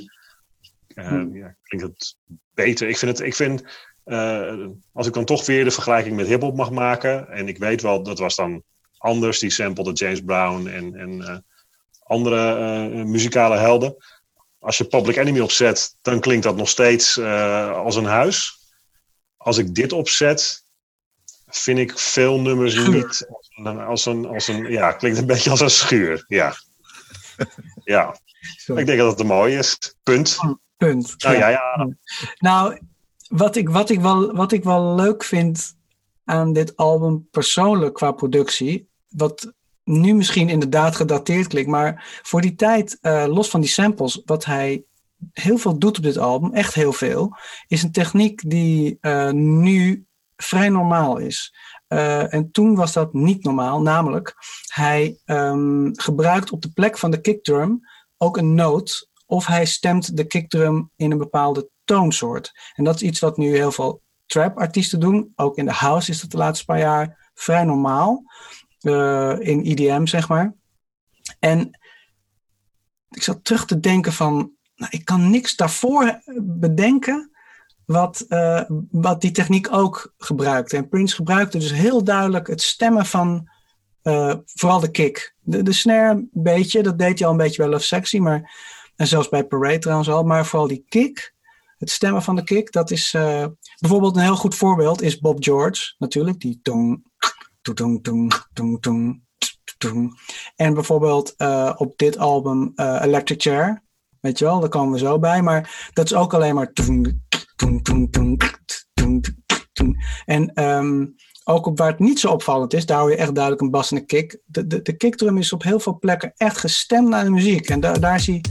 uh, hmm. ja, klinkt het beter. Ik vind, het, ik vind uh, als ik dan toch weer de vergelijking met hiphop mag maken. En ik weet wel, dat was dan anders. Die samplede James Brown en, en uh, andere uh, muzikale helden. Als je Public Enemy opzet, dan klinkt dat nog steeds uh, als een huis. Als ik dit opzet, vind ik veel nummers niet als een, als een, als een... Ja, klinkt een beetje als een schuur. Ja. Ja. Sorry. Ik denk dat het mooi is. Punt. Oh, punt. Nou, ja. Ja, ja. Nou, wat ik, wat, ik wel, wat ik wel leuk vind aan dit album persoonlijk qua productie, wat nu misschien inderdaad gedateerd klinkt, maar voor die tijd, uh, los van die samples, wat hij heel veel doet op dit album, echt heel veel, is een techniek die uh, nu vrij normaal is. Uh, en toen was dat niet normaal. Namelijk, hij um, gebruikt op de plek van de kickdrum ook een noot. Of hij stemt de kickdrum in een bepaalde toonsoort. En dat is iets wat nu heel veel trap artiesten doen. Ook in de house is dat de laatste paar jaar vrij normaal uh, in I D M, zeg maar. En ik zat terug te denken van, nou, ik kan niks daarvoor bedenken wat, uh, wat die techniek ook gebruikte. En Prince gebruikte dus heel duidelijk het stemmen van uh, vooral de kick. De, de snare een beetje, dat deed hij al een beetje bij Love Sexy, maar, en zelfs bij Parade trouwens al, maar vooral die kick, het stemmen van de kick, dat is uh, bijvoorbeeld een heel goed voorbeeld is Bob George natuurlijk, die tong, tong, tong, tong, tong. En bijvoorbeeld uh, op dit album uh, Electric Chair. Weet je wel, daar komen we zo bij. Maar dat is ook alleen maar... En um, ook op waar het niet zo opvallend is, daar hoor je echt duidelijk een bas en een kick. De, de, de kickdrum is op heel veel plekken echt gestemd naar de muziek. En da- daar is hij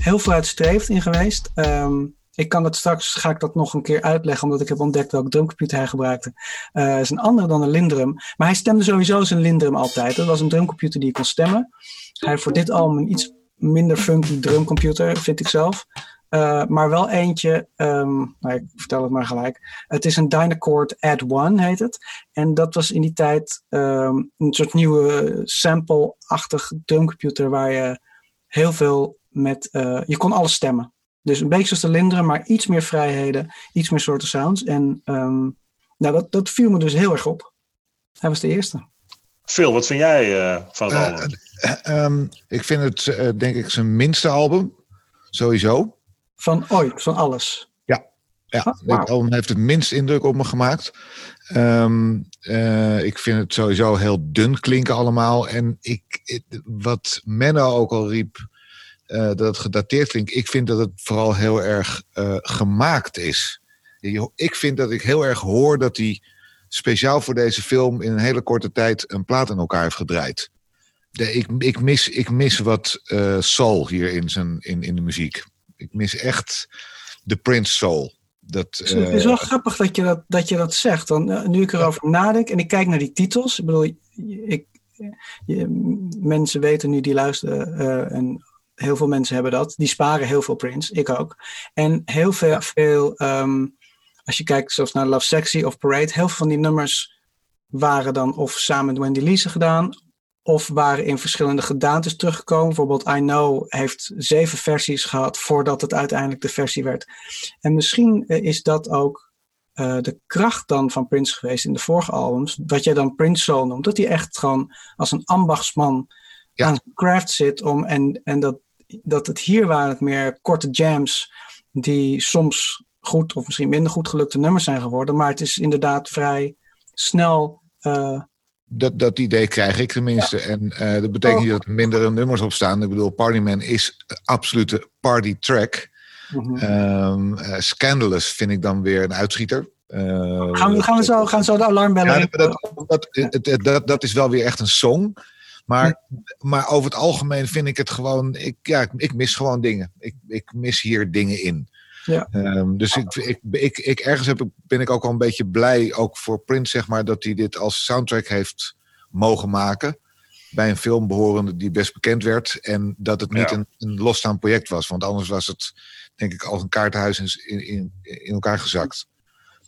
heel vooruitstrevend in geweest. Um, ik kan dat straks, ga ik dat nog een keer uitleggen, omdat ik heb ontdekt welke drumcomputer hij gebruikte. Uh, is een andere dan een Lindrum. Maar hij stemde sowieso zijn Lindrum altijd. Dat was een drumcomputer die je kon stemmen. Hij heeft voor dit album een iets minder funky drumcomputer, vind ik zelf. Uh, maar wel eentje, um, nou, ik vertel het maar gelijk. Het is een Dynacord A D one, heet het. En dat was in die tijd um, een soort nieuwe sample-achtig drumcomputer waar je heel veel met, uh, je kon alles stemmen. Dus een beetje zoals de Lindrum, maar iets meer vrijheden, iets meer soorten sounds. En um, nou, dat, dat viel me dus heel erg op. Hij was de eerste. Phil, wat vind jij uh, van het album? Uh, uh, um, ik vind het, uh, denk ik, zijn minste album. Sowieso. Van ooit, van alles? Ja, ja. Oh, wow. Dit album heeft het minst indruk op me gemaakt. Um, uh, ik vind het sowieso heel dun klinken allemaal. En ik, ik, wat Menno ook al riep... Uh, dat het gedateerd klinkt. Ik vind dat het vooral heel erg uh, gemaakt is. Ik vind dat ik heel erg hoor dat hij speciaal voor deze film in een hele korte tijd een plaat aan elkaar heeft gedraaid. De, ik, ik, mis, ik mis wat uh, soul hier in, zijn, in, in de muziek. Ik mis echt de Prince soul. Dat, uh, het is wel grappig dat je dat, dat, je dat zegt. Want, uh, nu ik erover ja. nadenk en ik kijk naar die titels. Ik bedoel, ik, je, mensen weten nu die luisteren uh, en heel veel mensen hebben dat. Die sparen heel veel Prince. Ik ook. En heel veel... veel um, als je kijkt zelfs naar Love Sexy of Parade. Heel veel van die nummers waren dan of samen met Wendy Leese gedaan. Of waren in verschillende gedaantes teruggekomen. Bijvoorbeeld I Know heeft zeven versies gehad. Voordat het uiteindelijk de versie werd. En misschien is dat ook uh, de kracht dan van Prince geweest in de vorige albums. Wat jij dan Prince Soul noemt. Dat hij echt gewoon als een ambachtsman ja. aan zijn craft zit. Om, en, en dat dat het hier waren het meer korte jams die soms goed of misschien minder goed gelukte nummers zijn geworden. Maar het is inderdaad vrij snel... Uh... Dat, dat idee krijg ik tenminste. Ja. En uh, dat betekent niet oh. dat er mindere nummers op staan. Ik bedoel, Party Man is een absolute party track. Mm-hmm. Um, uh, Scandalous vind ik dan weer een uitschieter. Uh, gaan, we, gaan, we zo, gaan we zo de alarmbellen... Ja, dat, dat, dat, dat, dat is wel weer echt een song... Maar, maar over het algemeen vind ik het gewoon... Ik, ja, ik, ik mis gewoon dingen. Ik, ik mis hier dingen in. Ja. Um, dus ik, ik, ik, ik, ergens heb ik, ben ik ook al een beetje blij... ook voor Prince, zeg maar... dat hij dit als soundtrack heeft mogen maken... bij een film behorende die best bekend werd... en dat het niet ja. een, een losstaand project was. Want anders was het, denk ik, als een kaartenhuis in, in, in elkaar gezakt.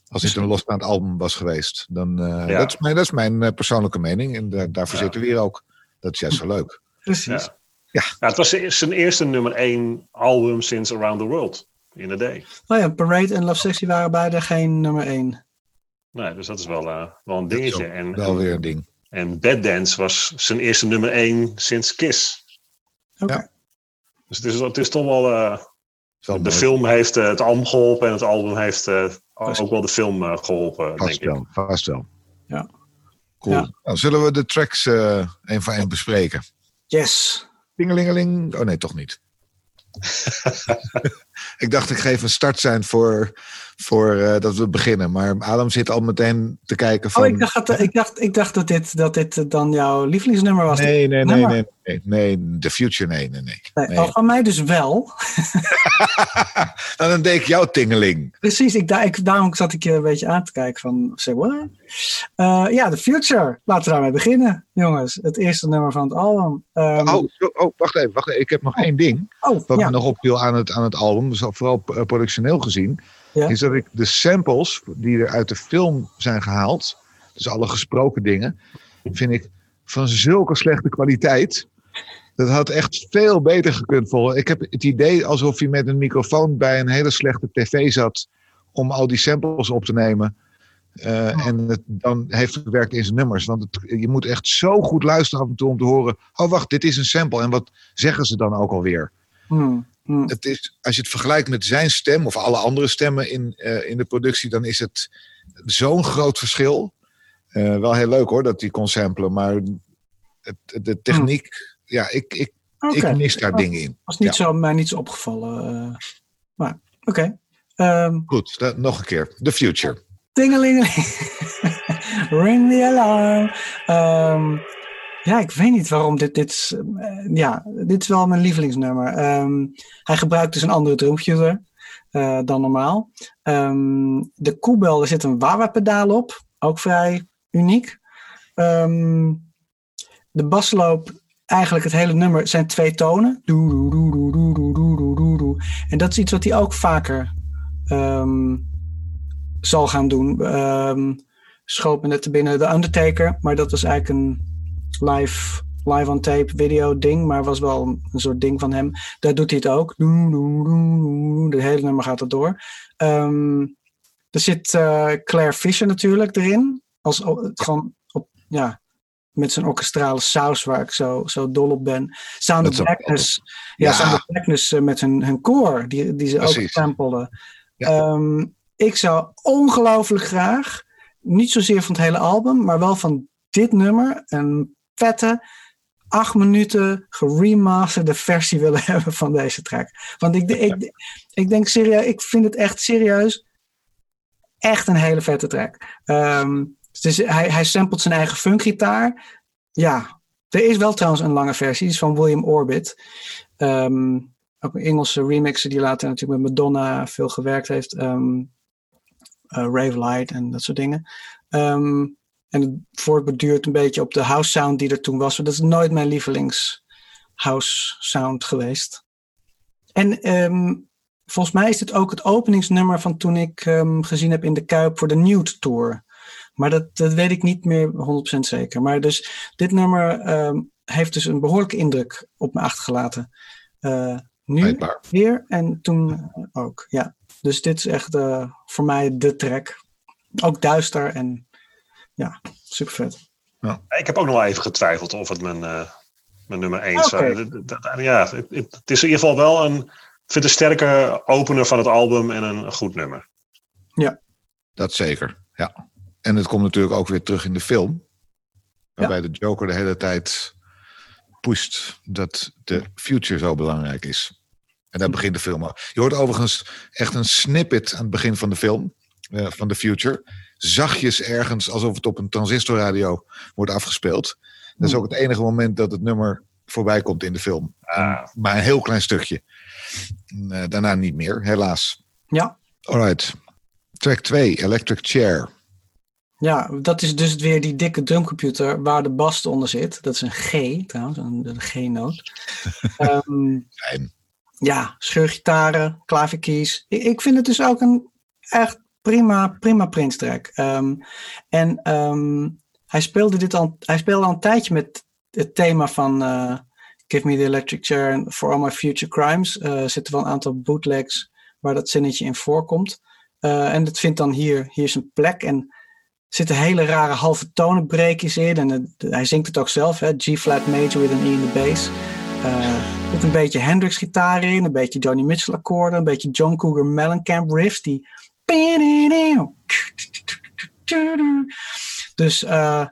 Als het een losstaand album was geweest. Dan, uh, ja. dat, is mijn, dat is mijn persoonlijke mening. En daar, daarvoor ja. zitten we hier ook. Dat is juist zo leuk. Precies. Ja. Ja. Ja, het was zijn eerste nummer één album sinds Around the World in a Day. Nou ja, Parade en Love Sexy waren beide geen nummer één. Nee, dus dat is wel, uh, wel een dingetje. Ook, en, wel weer een ding. En Bad Dance was zijn eerste nummer één sinds Kiss. Okay. Ja. Dus het is, het is toch wel... Uh, wel de film heeft uh, het album geholpen en het album heeft uh, ook wel de film uh, geholpen. Vast denk wel, ik. vast wel. Ja. Cool. Ja. Nou, zullen we de tracks één uh, voor één bespreken? Yes. Dingelingeling. Oh nee, toch niet. Ik dacht, ik geef een startsein voor, voor uh, dat we beginnen. Maar Adam zit al meteen te kijken van... Oh, ik dacht, ik dacht, ik dacht dat, dit, dat dit dan jouw lievelingsnummer was. Nee, nee, nee, nee, nee, nee. The Future, nee, nee, nee. nee, nee. Oh, van mij dus wel. Dan deed ik jouw tingeling. Precies, ik, da- ik, daarom zat ik je een beetje aan te kijken van... Say what? Uh, ja, The Future. Laten we daarmee beginnen, jongens. Het eerste nummer van het album. Um, oh, oh, wacht even, wacht even. Ik heb nog oh, één ding. Oh, wat ja. me nog opviel aan het, aan het album. Dus vooral productioneel gezien, ja. is dat ik de samples die er uit de film zijn gehaald, dus alle gesproken dingen, vind ik van zulke slechte kwaliteit. Dat had echt veel beter gekund. Voor. Ik heb het idee alsof je met een microfoon bij een hele slechte tv zat om al die samples op te nemen. Uh, oh. En het dan heeft het gewerkt in zijn nummers. Want het, je moet echt zo goed luisteren af en toe om te horen... oh wacht, dit is een sample. En wat zeggen ze dan ook alweer? Hmm. Hmm. Het is, als je het vergelijkt met zijn stem of alle andere stemmen in, uh, in de productie... dan is het zo'n groot verschil. Uh, wel heel leuk hoor, dat hij kon samplen. Maar het, de techniek... Hmm. Ja, ik, ik, okay. ik mis daar was, dingen in. Was niet ja. zo, mij niets opgevallen. Uh, maar, oké. Okay. Um, Goed, da- nog een keer. The Future. Tingelingeling. Ring the alarm. Um, ja, ik weet niet waarom dit... Dit is, uh, ja, dit is wel mijn lievelingsnummer. Um, hij gebruikt dus een andere drumcomputer uh, dan normaal. Um, de koebel, er zit een wah-wah-pedaal op. Ook vrij uniek. Um, de basloop... Eigenlijk het hele nummer zijn twee tonen. En dat is iets wat hij ook vaker um, zal gaan doen. Um, schoot me net te binnen The Undertaker. Maar dat was eigenlijk een live, live on tape video ding. Maar was wel een soort ding van hem. Daar doet hij het ook. Het hele nummer gaat er door. Um, er zit uh, Claire Fisher natuurlijk erin. Als gewoon op... Ja. Met zijn orkestrale saus waar ik zo, zo dol op ben. Sound of Blackness. Ja, ja, Sound of Blackness met hun, hun koor. Die, die ze Precies. ook sampelden. Ja. Um, ik zou ongelooflijk graag. Niet zozeer van het hele album. Maar wel van dit nummer. Een vette. Acht minuten geremasterde versie willen hebben van deze track. Want ik, ik, ik denk serieus. Ik vind het echt serieus. Echt een hele vette track. Um, Dus hij, hij samplet zijn eigen funkgitaar. Ja, er is wel trouwens een lange versie. Die is van William Orbit. Um, ook een Engelse remixer die later natuurlijk met Madonna veel gewerkt heeft. Um, uh, Rave Light en dat soort dingen. Um, en het voortbeduurt een beetje op de house sound die er toen was. Maar dat is nooit mijn lievelings house sound geweest. En um, volgens mij is dit ook het openingsnummer van toen ik um, gezien heb in de Kuip voor de Nude Tour. Maar dat, dat weet ik niet meer honderd procent zeker. Maar dus dit nummer um, heeft dus een behoorlijke indruk op me achtergelaten. Uh, nu Uitbaar. weer en toen ook. Ja. Dus dit is echt uh, voor mij de track. Ook duister en ja, super vet. Ja. Ik heb ook nog wel even getwijfeld of het mijn, uh, mijn nummer één okay. zou ja, het, het is in ieder geval wel een, ik vind een sterke opener van het album en een goed nummer. Ja. Dat zeker, ja. En het komt natuurlijk ook weer terug in de film. Waarbij ja. de Joker de hele tijd pusht dat de Future zo belangrijk is. En daar begint de film al. Je hoort overigens echt een snippet aan het begin van de film. Uh, van de Future. Zachtjes ergens alsof het op een transistorradio wordt afgespeeld. Dat is ook het enige moment dat het nummer voorbij komt in de film. Uh, maar een heel klein stukje. Uh, daarna niet meer, helaas. Ja. Alright. Track twee, Electric Chair. Ja, dat is dus weer die dikke drumcomputer waar de bas onder zit. Dat is een G trouwens, een, een G-noot. um, ja, scheurgitaren, klaverkeys. Ik, ik vind het dus ook een echt prima, prima Prince-track. Um, en um, hij, speelde dit al, hij speelde al een tijdje met het thema van uh, Give Me the Electric Chair for All My Future Crimes. Uh, zitten er zitten wel een aantal bootlegs waar dat zinnetje in voorkomt. Uh, en dat vindt dan hier, hier zijn plek en... Er zitten hele rare halve tonenbreekjes in. En het, hij zingt het ook zelf. Hè? G-flat major with an E in de bass. Uh, er zit een beetje Hendrix gitaar in. Een beetje Johnny Mitchell akkoorden. Een beetje John Cougar Mellencamp riffs. Die... Dus uh,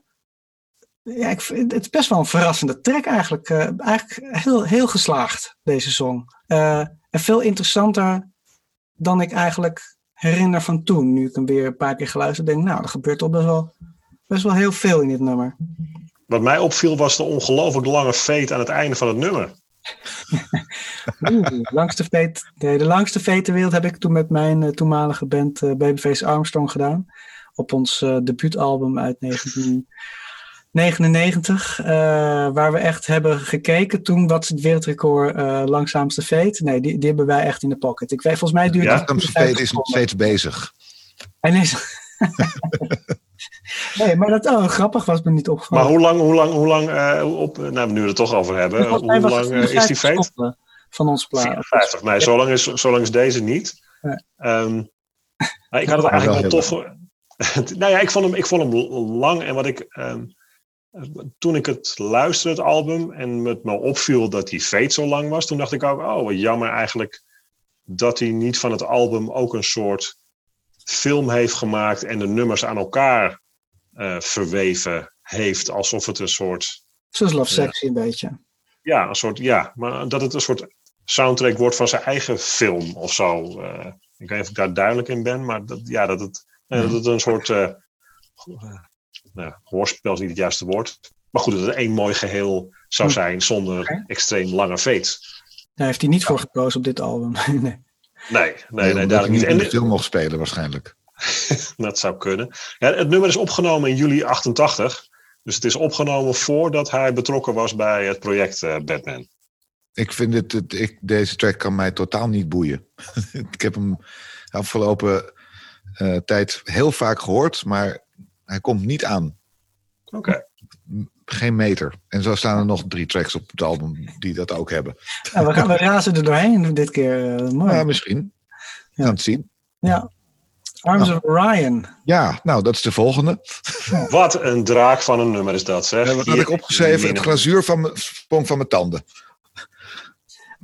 ja, ik, het is best wel een verrassende track eigenlijk. Uh, eigenlijk heel, heel geslaagd, deze song. Uh, en veel interessanter dan ik eigenlijk... herinner van toen, nu ik hem weer een paar keer geluisterd denk, nou, er gebeurt toch best wel, best wel heel veel in dit nummer. Wat mij opviel was de ongelooflijk lange fade aan het einde van het nummer. Oeh, langste fade, de, de langste fade ter wereld heb ik toen met mijn uh, toenmalige band uh, Babyface Armstrong gedaan. Op ons uh, debuutalbum uit negentien negenennegentig, uh, waar we echt hebben gekeken toen, wat is het wereldrecord uh, langzaamste fade? Nee, die, die hebben wij echt in de pocket. Ik weet, volgens mij duurt het... Ja, langzaamste fade is nog steeds bezig. En is... Nee, maar dat oh, grappig was me niet opgevallen. Maar hoe lang, hoe lang, hoe lang, uh, op, nou, nu we het toch over hebben, dus hoe lang uh, is die feest? Van ons plaat. vijfenvijftig, nee, zolang is, zolang is deze niet. Ja. Um, maar ik had het eigenlijk wel tof. Nou ja, ik vond hem, ik vond hem lang en wat ik. Um, Toen ik het luisterde, het album, en het me opviel dat die fade zo lang was, toen dacht ik ook, oh, wat jammer eigenlijk dat hij niet van het album ook een soort film heeft gemaakt en de nummers aan elkaar uh, verweven heeft, alsof het een soort... Zoals Love Sexy, uh, een beetje. Ja, een soort, ja, maar dat het een soort soundtrack wordt van zijn eigen film of zo. Uh, ik weet niet of ik daar duidelijk in ben, maar dat, ja, dat, het, uh, dat het een soort... Uh, Nou, hoorspel is niet het juiste woord. Maar goed, dat het één mooi geheel zou zijn zonder okay. extreem lange fades. Daar heeft hij niet ja. voor gekozen op dit album. nee, nee, nee, nee, nee duidelijk niet. En de film mocht spelen waarschijnlijk. Dat zou kunnen. Ja, het nummer is opgenomen in juli achtentachtig. Dus het is opgenomen voordat hij betrokken was bij het project uh, Batman. Ik vind het, het ik, deze track kan mij totaal niet boeien. Ik heb hem afgelopen uh, tijd heel vaak gehoord, maar... Hij komt niet aan. Oké. Okay. Geen meter. En zo staan er nog drie tracks op het album die dat ook hebben. Ja, we, gaan, we razen er doorheen dit keer. Uh, mooi. Ja, misschien. We gaan het zien. Ja. Arms nou. of Orion. Ja, nou, dat is de volgende. Ja. Wat een draak van een nummer is dat, zeg. Ja, wat had ik opgeschreven? Het glazuur van mijn, sprong van mijn tanden.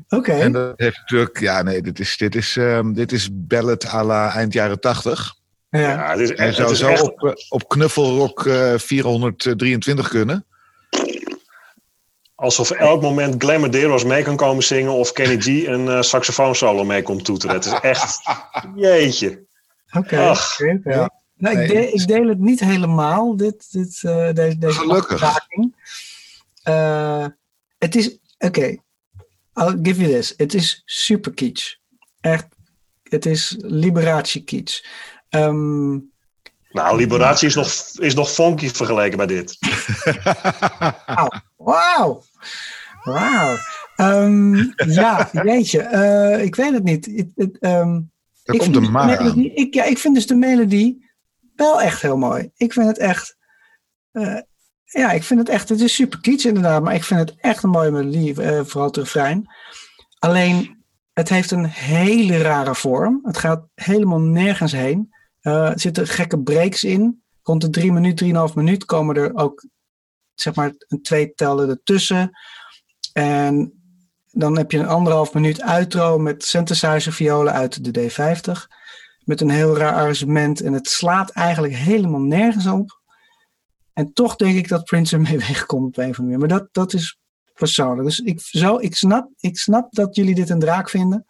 Oké. Okay. En dat heeft natuurlijk... Ja, nee, dit is, dit is, um, dit is ballet à la eind jaren tachtig. Ja, ja het is, het hij zou het is zo echt... op, op knuffelrock uh, vierhonderddrieëntwintig kunnen. Alsof elk moment Glenn Medeiros mee kan komen zingen... of Kenny G een uh, saxofoonsolo mee komt toeteren. Het is echt... Jeetje. Oké. Okay, okay. ja. nou, ik, de, ik deel het niet helemaal, dit, dit, uh, deze, deze Gelukkig. Uh, het is... Oké. Okay. I'll give you this. Het is super kitsch. Echt. Het is liberatie kitsch. Um, nou, liberatie is nog, is nog funky vergeleken bij dit. Wauw. Wauw. Um, ja, jeetje. Uh, ik weet het niet. It, it, um, er komt een maar aan. Ik, ja, ik vind dus de melodie wel echt heel mooi. Ik vind het echt... Uh, ja, ik vind het echt... Het is super kitsch inderdaad, maar ik vind het echt een mooie melodie. Uh, vooral het refrein. Alleen, het heeft een hele rare vorm. Het gaat helemaal nergens heen. Uh, er zitten gekke breaks in. Rond de drie minuut, drieënhalf minuut komen er ook zeg maar een tweetal ertussen. En dan heb je een anderhalf minuut outro met synthesizer violen uit de D vijftig. Met een heel raar arrangement. En het slaat eigenlijk helemaal nergens op. En toch denk ik dat Prince ermee wegkomt op een of andere manier. Maar dat, dat is persoonlijk. Dus ik, zo, ik, snap, ik snap dat jullie dit een draak vinden.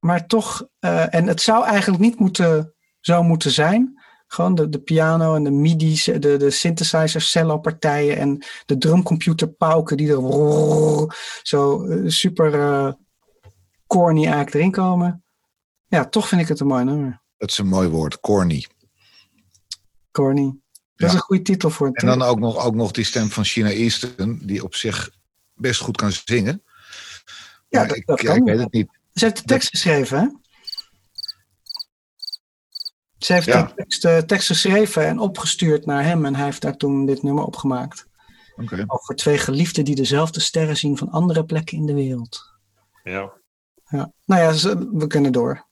Maar toch, uh, en het zou eigenlijk niet moeten... zou moeten zijn. Gewoon de, de piano en de midi's, de, de synthesizer cello partijen en de drumcomputer pauken die er rrr, zo super uh, corny eigenlijk erin komen. Ja, toch vind ik het een mooi nummer. Dat is een mooi woord, corny. Corny. Dat ja. is een goede titel voor het En dan ook nog, ook nog die stem van China Easton, die op zich best goed kan zingen. Ja, dat, ik, dat kan. Ik weet het niet. Ze heeft de tekst dat... geschreven, hè? Ze heeft ja. de tekst, de tekst geschreven en opgestuurd naar hem. En hij heeft daar toen dit nummer opgemaakt. Okay. Over twee geliefden die dezelfde sterren zien van andere plekken in de wereld. Ja. ja. Nou ja, we kunnen door.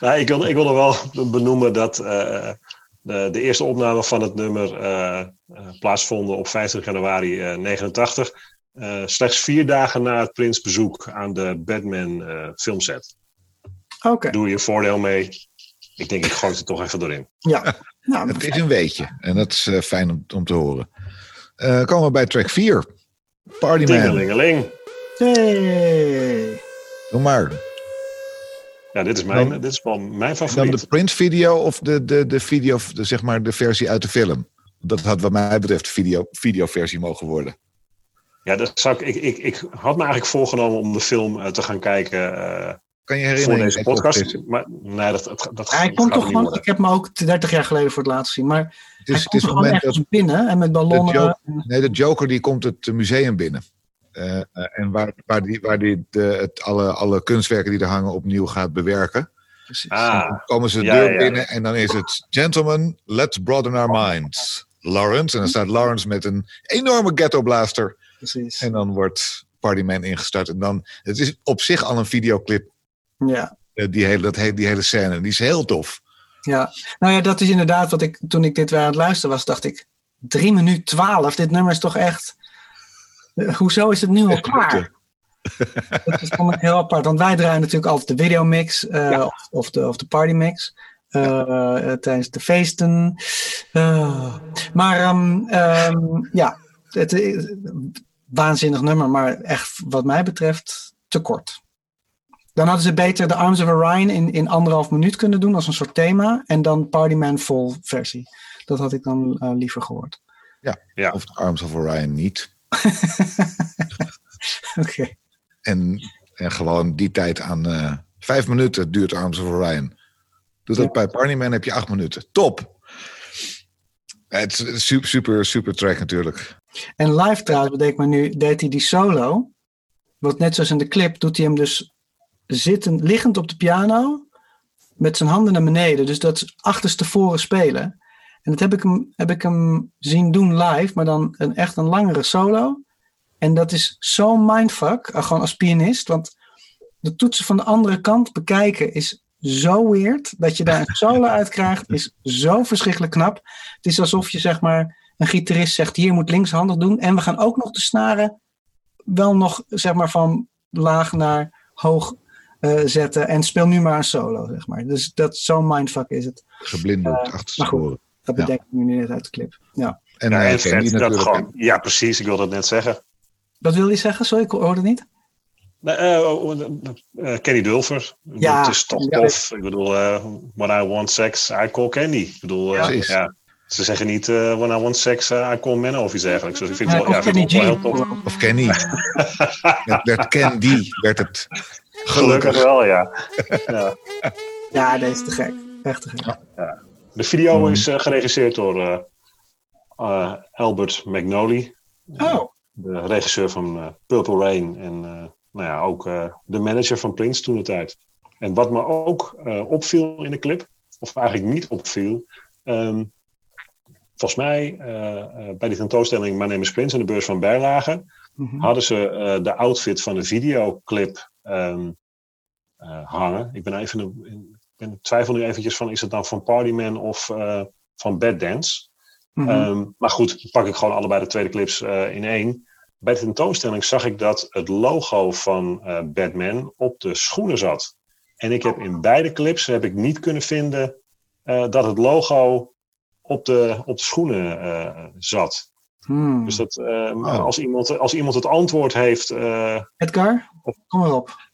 nou, ik, wil, ik wil er wel benoemen dat uh, de, de eerste opname van het nummer uh, uh, plaatsvonden op vijftig januari negentachtig. Uh, slechts vier dagen na het Prins bezoek aan de Batman uh, filmset. Okay. Doe je voordeel mee. Ik denk, ik gooi het er toch even doorheen. Ja. Nou, het is een weetje. En dat is uh, fijn om, om te horen. Uh, komen we bij track vier. Party Man. Tingelingeling. Hey. Doe maar. Ja, dit is, mijn, dan, dit is wel mijn favoriet. Dan de print video of de, de, de video, de, zeg maar de versie uit de film. Dat had wat mij betreft video, videoversie mogen worden. Ja, dat zou ik, ik, ik, ik had me eigenlijk voorgenomen om de film uh, te gaan kijken... Uh, Kan je herinneren? Voor deze podcast. Maar, nee, dat, dat, dat ja, hij komt toch gewoon. Ik heb hem ook dertig jaar geleden voor het laatst gezien. Maar het is, hij komt het is gewoon echt binnen en met ballonnen. De Joker, nee, de Joker die komt het museum binnen. Uh, uh, en waar, waar die, waar die de, het alle, alle kunstwerken die er hangen opnieuw gaat bewerken. Precies. Ah, dan komen ze de deur ja, ja. binnen en dan is het... Gentlemen, let's broaden our minds. Lawrence. En dan staat Lawrence met een enorme ghetto blaster. Precies. En dan wordt Party Man ingestart. En dan... Het is op zich al een videoclip. Ja. Die hele, dat, die hele scène. Die is heel tof. Ja. Nou ja, dat is inderdaad wat ik... Toen ik dit weer aan het luisteren was, dacht ik... drie minuten twaalf. Dit nummer is toch echt... Hoezo is het nu al klaar? Dat vond ik heel apart. Want wij draaien natuurlijk altijd de videomix. Uh, ja. of, of, de, of de partymix. Uh, ja. uh, tijdens de feesten. Uh, maar um, um, ja. Het, het, waanzinnig nummer. Maar echt wat mij betreft te kort. Dan hadden ze beter de Arms of Orion in, in anderhalf minuut kunnen doen. Als een soort thema. En dan Party Man full versie. Dat had ik dan uh, liever gehoord. Ja, ja. Of de Arms of Orion niet. Okay. en, en gewoon die tijd aan uh, vijf minuten duurt Arms of Orion. Dus ja. dat bij Party Man heb je acht minuten. Top! Het is super, super, super track natuurlijk. En live trouwens, bedenk maar nu, deed hij die solo. Want net zoals in de clip doet hij hem dus zitten, liggend op de piano met zijn handen naar beneden. Dus dat is achterstevoren spelen. En dat heb ik, hem, heb ik hem zien doen live, maar dan een, echt een langere solo. En dat is zo'n mindfuck, gewoon als pianist. Want de toetsen van de andere kant bekijken is zo weird. Dat je daar een solo uit krijgt, is zo verschrikkelijk knap. Het is alsof je zeg maar een gitarist zegt, hier moet linkshandig doen. En we gaan ook nog de snaren wel nog zeg maar van laag naar hoog uh, zetten. En speel nu maar een solo, zeg maar. Dus dat, zo'n mindfuck is het. Geblinddoekt uh, achter scoren. Dat bedenk ik nu net uit de clip. Ja, en ja, en vet, dat gewoon, ja precies, ik wilde dat net zeggen. Wat wil je zeggen? Sorry, ik hoorde het niet. Nee, uh, uh, uh, Kenny Dulfer. Ja. Het is toch tof. Ja. Ik bedoel, uh, when I want sex, I call Kenny. Ik bedoel, uh, ja, ja, ze zeggen niet uh, when I want sex, uh, I call Menno of iets dergelijks. Dus ik vind ja, het wel, of ja, vind het wel heel tof. Of Kenny. Het werd Candy, werd het. Gelukkig, Gelukkig wel, ja. ja. Ja, dat is te gek. Echt te gek. Ja. Ja. De video hmm. is uh, geregisseerd door uh, uh, Albert McNally. Oh. De regisseur van uh, Purple Rain. En uh, nou ja, ook uh, de manager van Prince toen de tijd. En wat me ook uh, opviel in de clip. Of eigenlijk niet opviel. Um, volgens mij uh, uh, bij die tentoonstelling My Name is Prince in de beurs van Berlage. Mm-hmm. Hadden ze uh, de outfit van de videoclip um, uh, hangen. Ik ben even... Een, in, Ik twijfel nu eventjes van, is het dan van Party Man of uh, van Bad Dance? Mm-hmm. Um, maar goed, pak ik gewoon allebei de tweede clips uh, in één. Bij de tentoonstelling zag ik dat het logo van uh, Batman op de schoenen zat. En ik heb in beide clips heb ik niet kunnen vinden uh, dat het logo op de, op de schoenen uh, zat. Mm. Dus dat, uh, oh. als, iemand, als iemand het antwoord heeft... Uh, Edgar, of, kom maar op.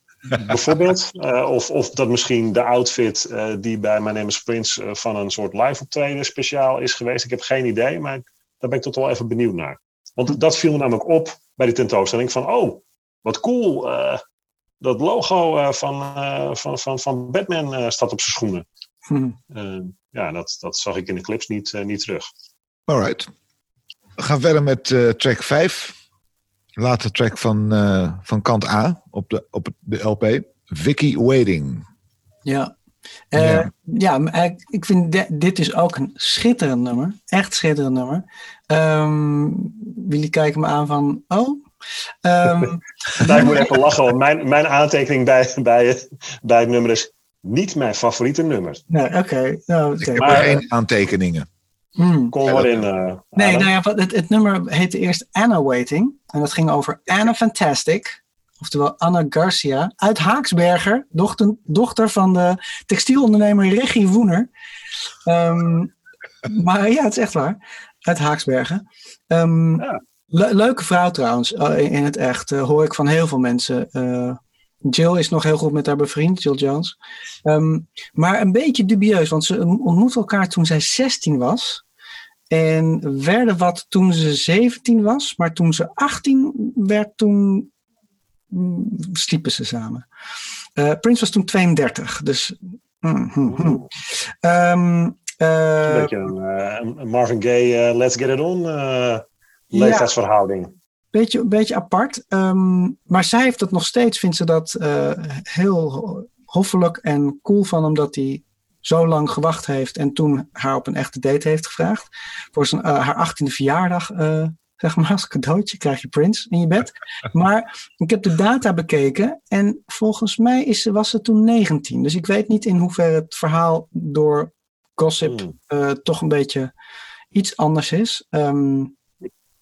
Bijvoorbeeld, uh, of, of dat misschien de outfit uh, die bij My Name is Prince uh, van een soort live optreden speciaal is geweest. Ik heb geen idee, maar daar ben ik toch wel even benieuwd naar. Want dat viel me namelijk op bij de tentoonstelling van, oh, wat cool. Uh, dat logo uh, van, uh, van, van, van Batman uh, staat op zijn schoenen. Hmm. Uh, ja, dat, dat zag ik in de clips niet, uh, niet terug. Alright. We gaan verder met uh, track vijf. Laatste track van, uh, van kant A op de, op de L P. Vicky Waiting. Ja, uh, ja. ja ik, ik vind de, dit is ook een schitterend nummer. Echt schitterend nummer. Um, jullie kijken me aan van, oh... Um, Daar moet ik even lachen, want mijn, mijn aantekening bij, bij, bij het nummer is niet mijn favoriete nummer. Nee, oké. Okay. Nou, okay. Ik heb maar, er geen aantekeningen. Hmm. Kom maar in. Uh, nee, nou ja, het, het nummer heette eerst Anna Waiting. En dat ging over Anna Fantastic. Oftewel Anna Garcia. Uit Haaksberger. Dochter, dochter van de textielondernemer Reggie Woener. Um, maar ja, het is echt waar. Uit Haaksbergen. Um, ja. le- leuke vrouw trouwens. In, in het echt. Uh, hoor ik van heel veel mensen. Uh, Jill is nog heel goed met haar bevriend, Jill Jones. Um, maar een beetje dubieus. Want ze ontmoetten elkaar toen zij zestien was. En werden wat toen ze zeventien was. Maar toen ze achttien werd, toen sliepen ze samen. Uh, Prince was toen tweeëndertig. Dus... Mm, mm, mm. Um, uh, een beetje een uh, Marvin Gaye, uh, Let's Get It On uh, leeftijdsverhouding. Ja, beetje, beetje apart. Um, maar zij heeft dat nog steeds, vindt ze dat uh, heel... hoffelijk en cool van hem dat hij zo lang gewacht heeft en toen haar op een echte date heeft gevraagd. Voor zijn, uh, haar achttiende verjaardag, uh, zeg maar, als cadeautje krijg je Prince in je bed. Maar ik heb de data bekeken en volgens mij is, was ze toen negentien. Dus ik weet niet in hoeverre het verhaal door gossip uh, toch een beetje iets anders is. Um,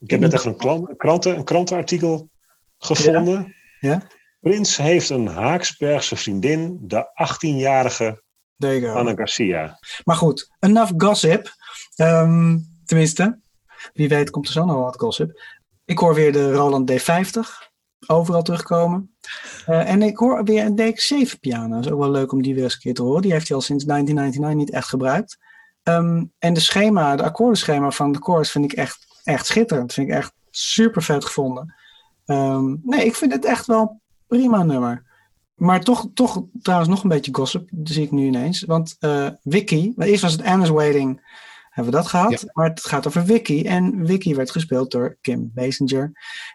ik heb net echt een, kranten, een krantenartikel gevonden. Ja. Ja? Prins heeft een Haaksbergse vriendin, de achttienjarige Ana Garcia. Maar goed, enough gossip. Um, tenminste, wie weet komt er zo nog wat gossip. Ik hoor weer de Roland D vijftig overal terugkomen. Uh, en ik hoor weer een D X zeven piano. Dat is ook wel leuk om die weer eens een keer te horen. Die heeft hij al sinds negentien negenennegentig niet echt gebruikt. Um, en de schema, het akkoordenschema van de chorus vind ik echt, echt schitterend. Vind ik echt super vet gevonden. Um, nee, ik vind het echt wel prima nummer. Maar toch, toch trouwens nog een beetje gossip, zie ik nu ineens. Want uh, Wiki, eerst was het Anna's Waiting, hebben we dat gehad. Ja. Maar het gaat over Wiki. En Wiki werd gespeeld door Kim Basinger.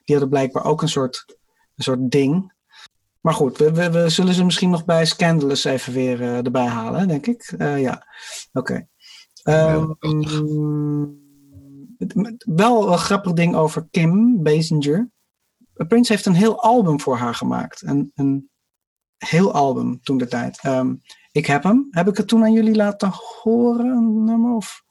Die hadden blijkbaar ook een soort, een soort ding. Maar goed, we, we, we zullen ze misschien nog bij Scandalous even weer uh, erbij halen, denk ik. Uh, ja, oké. Okay. Um, wel een grappig ding over Kim Basinger. Prince heeft een heel album voor haar gemaakt. Een, een heel album toen de tijd. Um, ik heb hem. Heb ik het toen aan jullie laten horen? Een nummer of...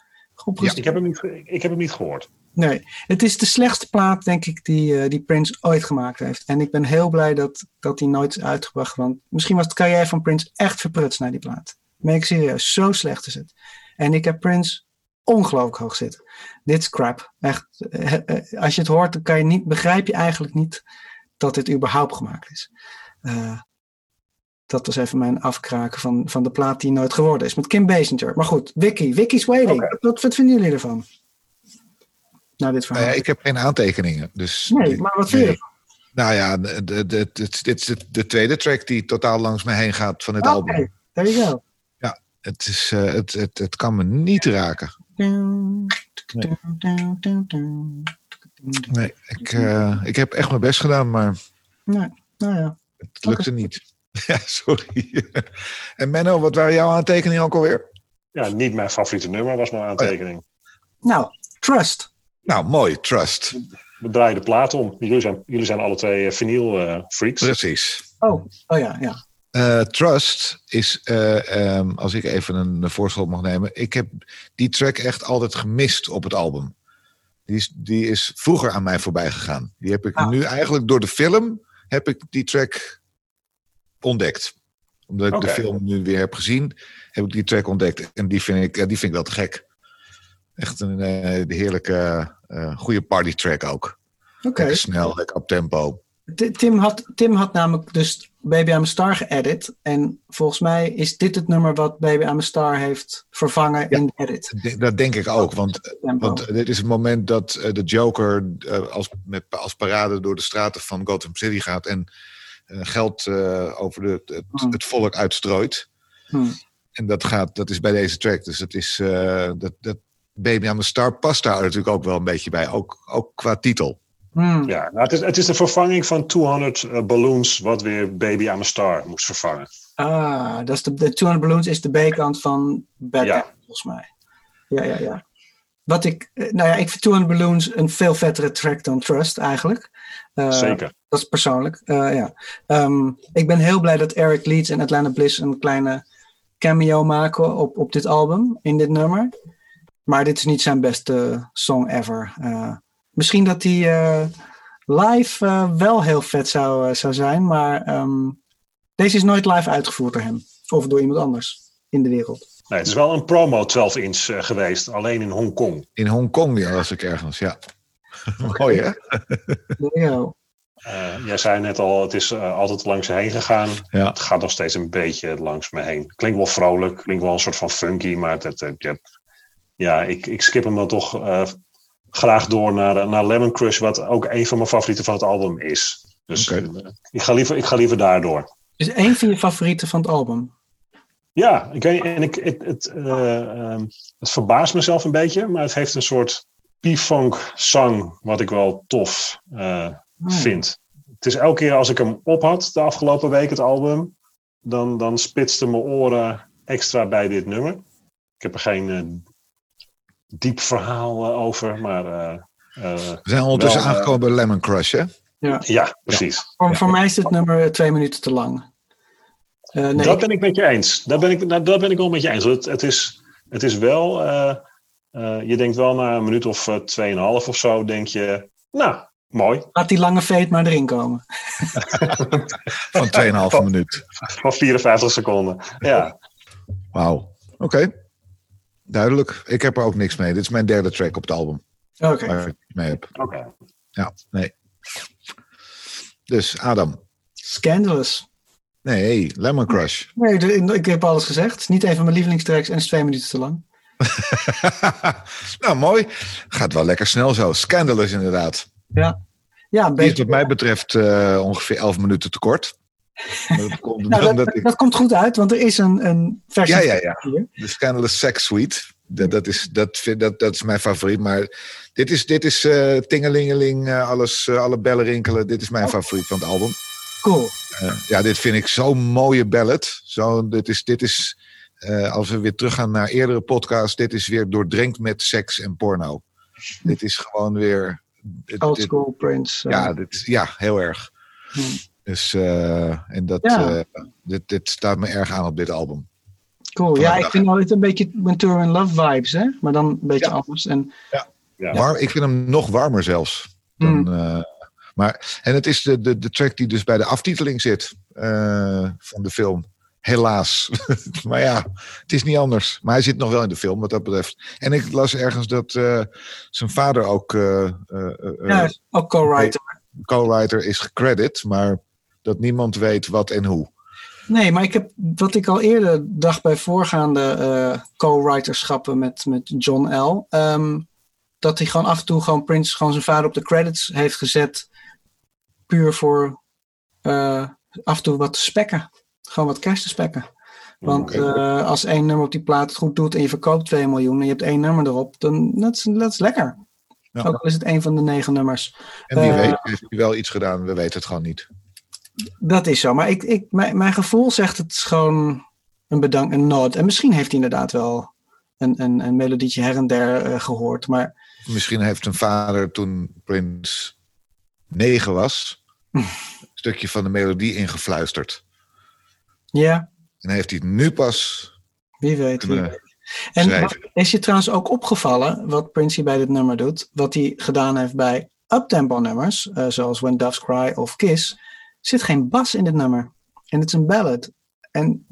Ja, ik heb hem niet, ik heb hem niet gehoord. Nee, het is de slechtste plaat, denk ik, die, uh, die Prince ooit gemaakt heeft. En ik ben heel blij dat, dat die nooit is uitgebracht. Want misschien was de carrière van Prince echt verprutst naar die plaat. Meen ik serieus, zo slecht is het. En ik heb Prince ongelooflijk hoog zitten. Dit is crap. Echt, uh, uh, als je het hoort, dan kan je niet, begrijp je eigenlijk niet dat dit überhaupt gemaakt is. Uh, dat was even mijn afkraken van, van de plaat die nooit geworden is. Met Kim Basinger. Maar goed, Wiki. Wiki's Waiting. Okay. Wat, wat vinden jullie ervan? Nou, dit verhaal. Nou ja, ik heb geen aantekeningen. Dus nee, maar wat vind je ervan? Nou ja, dit is de, de tweede track die totaal langs me heen gaat van het okay, album. Oké, there you go. Ja, het, is, uh, het, het, het kan me niet raken. Nee, nee ik, uh, ik heb echt mijn best gedaan, maar nee, nou ja. Het lukte okay. niet. Ja, sorry. En Menno, wat waren jouw aantekeningen ook alweer? Ja, niet mijn favoriete nummer was mijn aantekening. Nou, Trust. Nou, mooi, Trust. We draaien de plaat om. Jullie zijn, jullie zijn alle twee vinyl uh, freaks. Precies. Oh, oh ja, ja. Uh, Trust is, uh, um, als ik even een voorschot mag nemen. Ik heb die track echt altijd gemist op het album. Die is, die is vroeger aan mij voorbij gegaan. Die heb ik ah. nu eigenlijk door de film, heb ik die track... ontdekt. Omdat ik okay. de film nu weer heb gezien, heb ik die track ontdekt. En die vind ik, die vind ik wel te gek. Echt een uh, heerlijke, uh, goede party track ook. Oké. Okay. Lekker snel, lekker op tempo. Tim had, Tim had namelijk dus Baby I'm a Star geëdit. En volgens mij is dit het nummer wat Baby I'm a Star heeft vervangen ja, in de edit. Dat denk ik ook. Want, want dit is het moment dat uh, de Joker uh, als, met, als parade door de straten van Gotham City gaat en geld uh, over de, het, hmm. het volk uitstrooit. Hmm. En dat, gaat, dat is bij deze track. Dus dat is... Uh, dat, dat Baby I'm a Star past daar natuurlijk ook wel een beetje bij. Ook, ook qua titel. Hmm. Ja, nou, het, is, het is de vervanging van tweehonderd uh, Balloons... wat weer Baby I'm a Star moest vervangen. Ah, dat is de, de tweehonderd Balloons is de B-kant van Bad ja. End, volgens mij. Ja, ja, ja. Wat ik... Nou ja, ik vind tweehonderd Balloons een veel vettere track dan Trust eigenlijk. Uh, Zeker. Dat is persoonlijk, uh, ja. Um, ik ben heel blij dat Eric Leeds en Atlanta Bliss een kleine cameo maken op, op dit album, in dit nummer. Maar dit is niet zijn beste song ever. Uh, misschien dat hij uh, live uh, wel heel vet zou, uh, zou zijn, maar um, deze is nooit live uitgevoerd door hem. Of door iemand anders in de wereld. Nee, het is wel een promo twaalf inch uh, geweest, alleen in Hongkong. In Hongkong, ja, was ik ergens, ja. Mooi, hè? Ja. Uh, jij zei net al, het is uh, altijd langs me heen gegaan. Ja. Het gaat nog steeds een beetje langs me heen. Klinkt wel vrolijk, klinkt wel een soort van funky, maar dat, dat, dat, ja, ik, ik skip hem dan toch uh, graag door naar, naar Lemon Crush, wat ook een van mijn favorieten van het album is. Dus okay. uh, ik, ga liever, ik ga liever daardoor. Is één van je favorieten van het album? Ja, ik weet, en ik, het, het, uh, um, het verbaast mezelf een beetje, maar het heeft een soort P-funk zang, wat ik wel tof uh, vind. Het is elke keer als ik hem op had de afgelopen week, het album, dan, dan spitsten mijn oren extra bij dit nummer. Ik heb er geen uh, diep verhaal uh, over, maar... Uh, uh, We zijn ondertussen wel, aangekomen bij Lemon Crush, hè? Ja, ja precies. Ja. Voor, voor ja. mij is dit nummer twee minuten te lang. Uh, nee, dat ik... ben ik met je eens. Dat ben ik, dat ben ik wel met je eens. Het, het, is, het is wel... Uh, uh, je denkt wel na een minuut of uh, tweeënhalf of zo, denk je... Nou, mooi. Laat die lange veet maar erin komen. Van tweeënhalve minuut. Van vierenvijftig seconden, ja. Wauw, oké. Okay. Duidelijk. Ik heb er ook niks mee. Dit is mijn derde track op het album. Oké. Okay. Waar ik mee heb. Oké. Okay. Ja, nee. Dus, Adam. Scandalous. Nee, Lemon Crush. Nee, ik heb alles gezegd. Niet een van mijn lievelingstracks en is twee minuten te lang. Nou, mooi. Gaat wel lekker snel zo. Scandalous, inderdaad. Ja, ja een beetje. Die is wat mij betreft uh, ongeveer elf minuten te kort. Dat, komt nou, dat, ik... dat komt goed uit, want er is een, een versie. Ja, ja, ja. Hier. De Scandalous Sex Suite. Dat, dat, is, dat, dat, dat is mijn favoriet. Maar dit is, dit is uh, tingelingeling, uh, alles, uh, alle bellen rinkelen. Dit is mijn oh. favoriet van het album. Cool. Uh, ja, dit vind ik zo'n mooie ballad. Zo, dit is... Dit is Uh, als we weer teruggaan naar eerdere podcasts, dit is weer doordrenkt met seks en porno. Dit is gewoon weer... Old school Prince. Uh. Ja, dit, ja, heel erg. Hmm. Dus, uh, en dat, ja. uh, dit, dit staat me erg aan op dit album. Cool, Vanaf ja, ik dag. vind altijd een beetje Winter in Love vibes, hè? Maar dan een beetje ja. anders. En, ja. Ja. Ja. Warm, ik vind hem nog warmer zelfs. Dan, hmm. uh, maar, en het is de, de, de track die dus bij de aftiteling zit uh, van de film. Helaas. Maar ja, het is niet anders. Maar hij zit nog wel in de film, wat dat betreft. En ik las ergens dat uh, zijn vader ook... Uh, uh, ja, ook co-writer. Co-writer is gecredit, maar dat niemand weet wat en hoe. Nee, maar ik heb wat ik al eerder dacht bij voorgaande uh, co-writerschappen met, met John L. Um, dat hij gewoon af en toe gewoon Prince gewoon zijn vader op de credits heeft gezet. Puur voor uh, af en toe wat te spekken. Gewoon wat cash te spekken. Want okay. uh, als één nummer op die plaat het goed doet en je verkoopt twee miljoen en je hebt één nummer erop, dan dat is, dat is lekker. Ja. Ook al is het één van de negen nummers. En wie uh, weet, heeft hij wel iets gedaan, we weten het gewoon niet. Dat is zo, maar ik, ik, mijn, mijn gevoel zegt het is gewoon een bedank, een nod. En misschien heeft hij inderdaad wel een, een, een melodietje her en der uh, gehoord. Maar... Misschien heeft zijn vader toen Prince negen was, een stukje van de melodie ingefluisterd. Ja. En heeft hij het nu pas... Wie weet, wie weet. En wat, is je trouwens ook opgevallen wat Prince bij dit nummer doet? Wat hij gedaan heeft bij uptempo nummers, uh, zoals When Doves Cry of Kiss, zit geen bas in dit nummer. En het is een ballad. En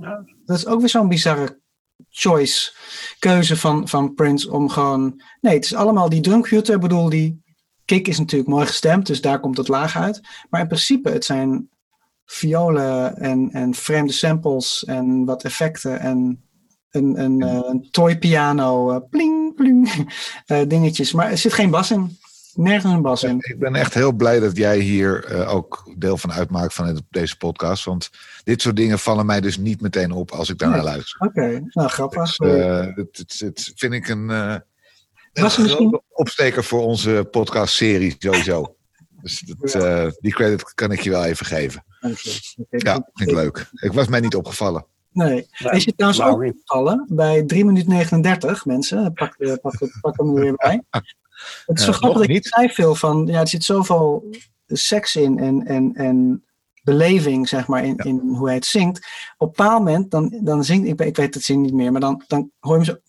dat is ook weer zo'n bizarre choice, keuze van, van Prince om gewoon... Nee, het is allemaal die drumcomputer, ik bedoel die kick is natuurlijk mooi gestemd, dus daar komt het laag uit. Maar in principe, het zijn... violen en, en vreemde samples en wat effecten en een, een, ja. uh, een toy piano, uh, pling, pling, uh, dingetjes. Maar er zit geen bas in. Nergens een bas in. Ik ben echt heel blij dat jij hier uh, ook deel van uitmaakt van deze podcast. Want dit soort dingen vallen mij dus niet meteen op als ik daarnaar nee. luister. Oké, okay. Nou grappig. Dus, uh, het, het, het vind ik een, uh, een grote misschien... opsteker voor onze podcastserie sowieso. Dus dat, uh, die credit kan ik je wel even geven. Okay. Okay. Ja, vind ik leuk. Ik was mij niet opgevallen. Nee. nee. Is je trouwens ook opgevallen bij drie minuten negenendertig, mensen? Pak, de, pak, de, pak hem er weer bij. Het is zo ja, grappig dat ik zei veel van... Ja, er zit zoveel seks in en, en, en beleving, zeg maar, in, ja. in hoe hij het zingt. Op een bepaald moment, dan, dan zingt... Ik, ik weet het zin niet meer, maar dan, dan hoor je hem zo...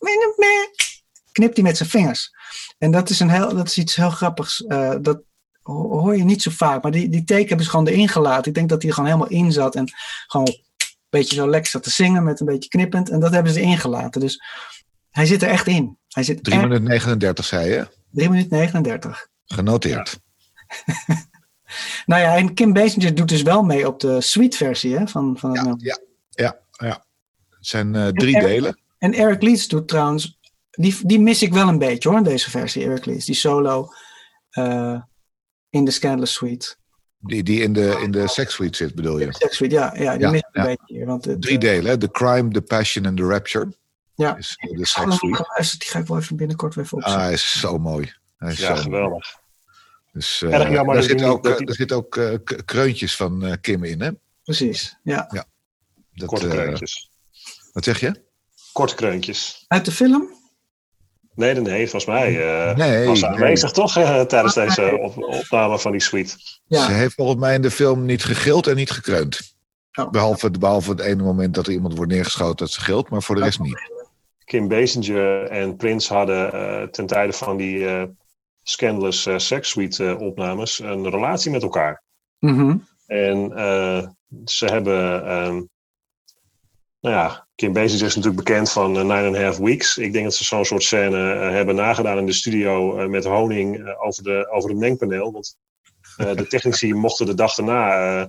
Knipt hij met zijn vingers. En dat is, een heel, dat is iets heel grappigs. Uh, dat... hoor je niet zo vaak. Maar die, die take hebben ze gewoon erin gelaten. Ik denk dat hij er gewoon helemaal in zat. En gewoon een beetje zo lekker zat te zingen. Met een beetje knippend. En dat hebben ze erin gelaten. Dus hij zit er echt in. Hij zit drie minuten negenendertig zei je? drie minuten negenendertig. Genoteerd. Ja. Nou ja, en Kim Basinger doet dus wel mee op de suite versie hè, van, van het ja, nummer. Ja, ja, ja. Het zijn uh, drie en Eric, delen. En Eric Leeds doet trouwens... Die, die mis ik wel een beetje hoor, deze versie. Eric Leeds, die solo... Uh, in de Scandalous Suite. Die, die in de, in de Sex Suite zit, bedoel je? In de Sex Suite, ja. ja die ja, mis ik ja. een beetje. Want het, Drie delen, hè? The Crime, The Passion en The Rapture. Ja. Is de Sex Suite. Die ga ik wel even binnenkort weer even opzetten. Ah, hij is zo mooi. Hij is ja, zo geweldig. Dus, uh, Erg jammer. Er zitten ook, die... zit ook uh, kreuntjes van uh, Kim in, hè? Precies, ja. ja. Dat, Korte kreuntjes. Uh, wat zeg je? Korte kreuntjes. Uit de film? Nee, nee, nee. Volgens mij uh, nee, was ze aanwezig nee. toch uh, tijdens deze op- opname van die suite. Ja. Ze heeft volgens mij in de film niet gegild en niet gekreund. Oh. Behalve, behalve het ene moment dat er iemand wordt neergeschoten dat ze gilt, maar voor de rest niet. Kim Basinger en Prince hadden uh, ten tijde van die uh, Scandalous uh, Sex Suite uh, opnames een relatie met elkaar. Mm-hmm. En uh, ze hebben... Um, nou ja, Kim Basinger is natuurlijk bekend van uh, Nine and a Half Weeks. Ik denk dat ze zo'n soort scène uh, hebben nagedaan in de studio uh, met honing uh, over, de, over het mengpaneel. Want uh, de technici mochten de dag daarna uh,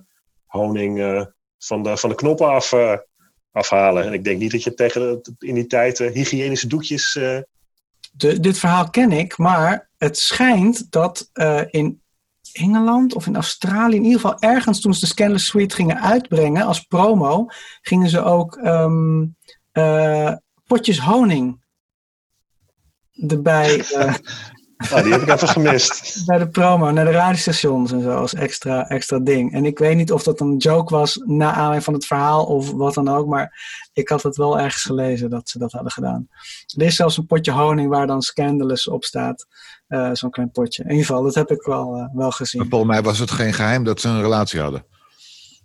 honing uh, van, de, van de knoppen af... Uh, afhalen. En ik denk niet dat je tegen de, in die tijd uh, hygiënische doekjes... Uh... De, dit verhaal ken ik, maar het schijnt dat uh, in Engeland of in Australië, in ieder geval ergens toen ze de Scandalous Suite gingen uitbrengen als promo, gingen ze ook um, uh, potjes honing erbij... Uh, nou, die heb ik even gemist. Bij de promo, naar de radiostations en zo als extra, extra ding. En ik weet niet of dat een joke was na aanleiding van het verhaal of wat dan ook. Maar ik had het wel ergens gelezen dat ze dat hadden gedaan. Er is zelfs een potje honing waar dan Scandalous op staat. Uh, zo'n klein potje. In ieder geval, dat heb ik wel, uh, wel gezien. Maar volgens mij was het geen geheim dat ze een relatie hadden.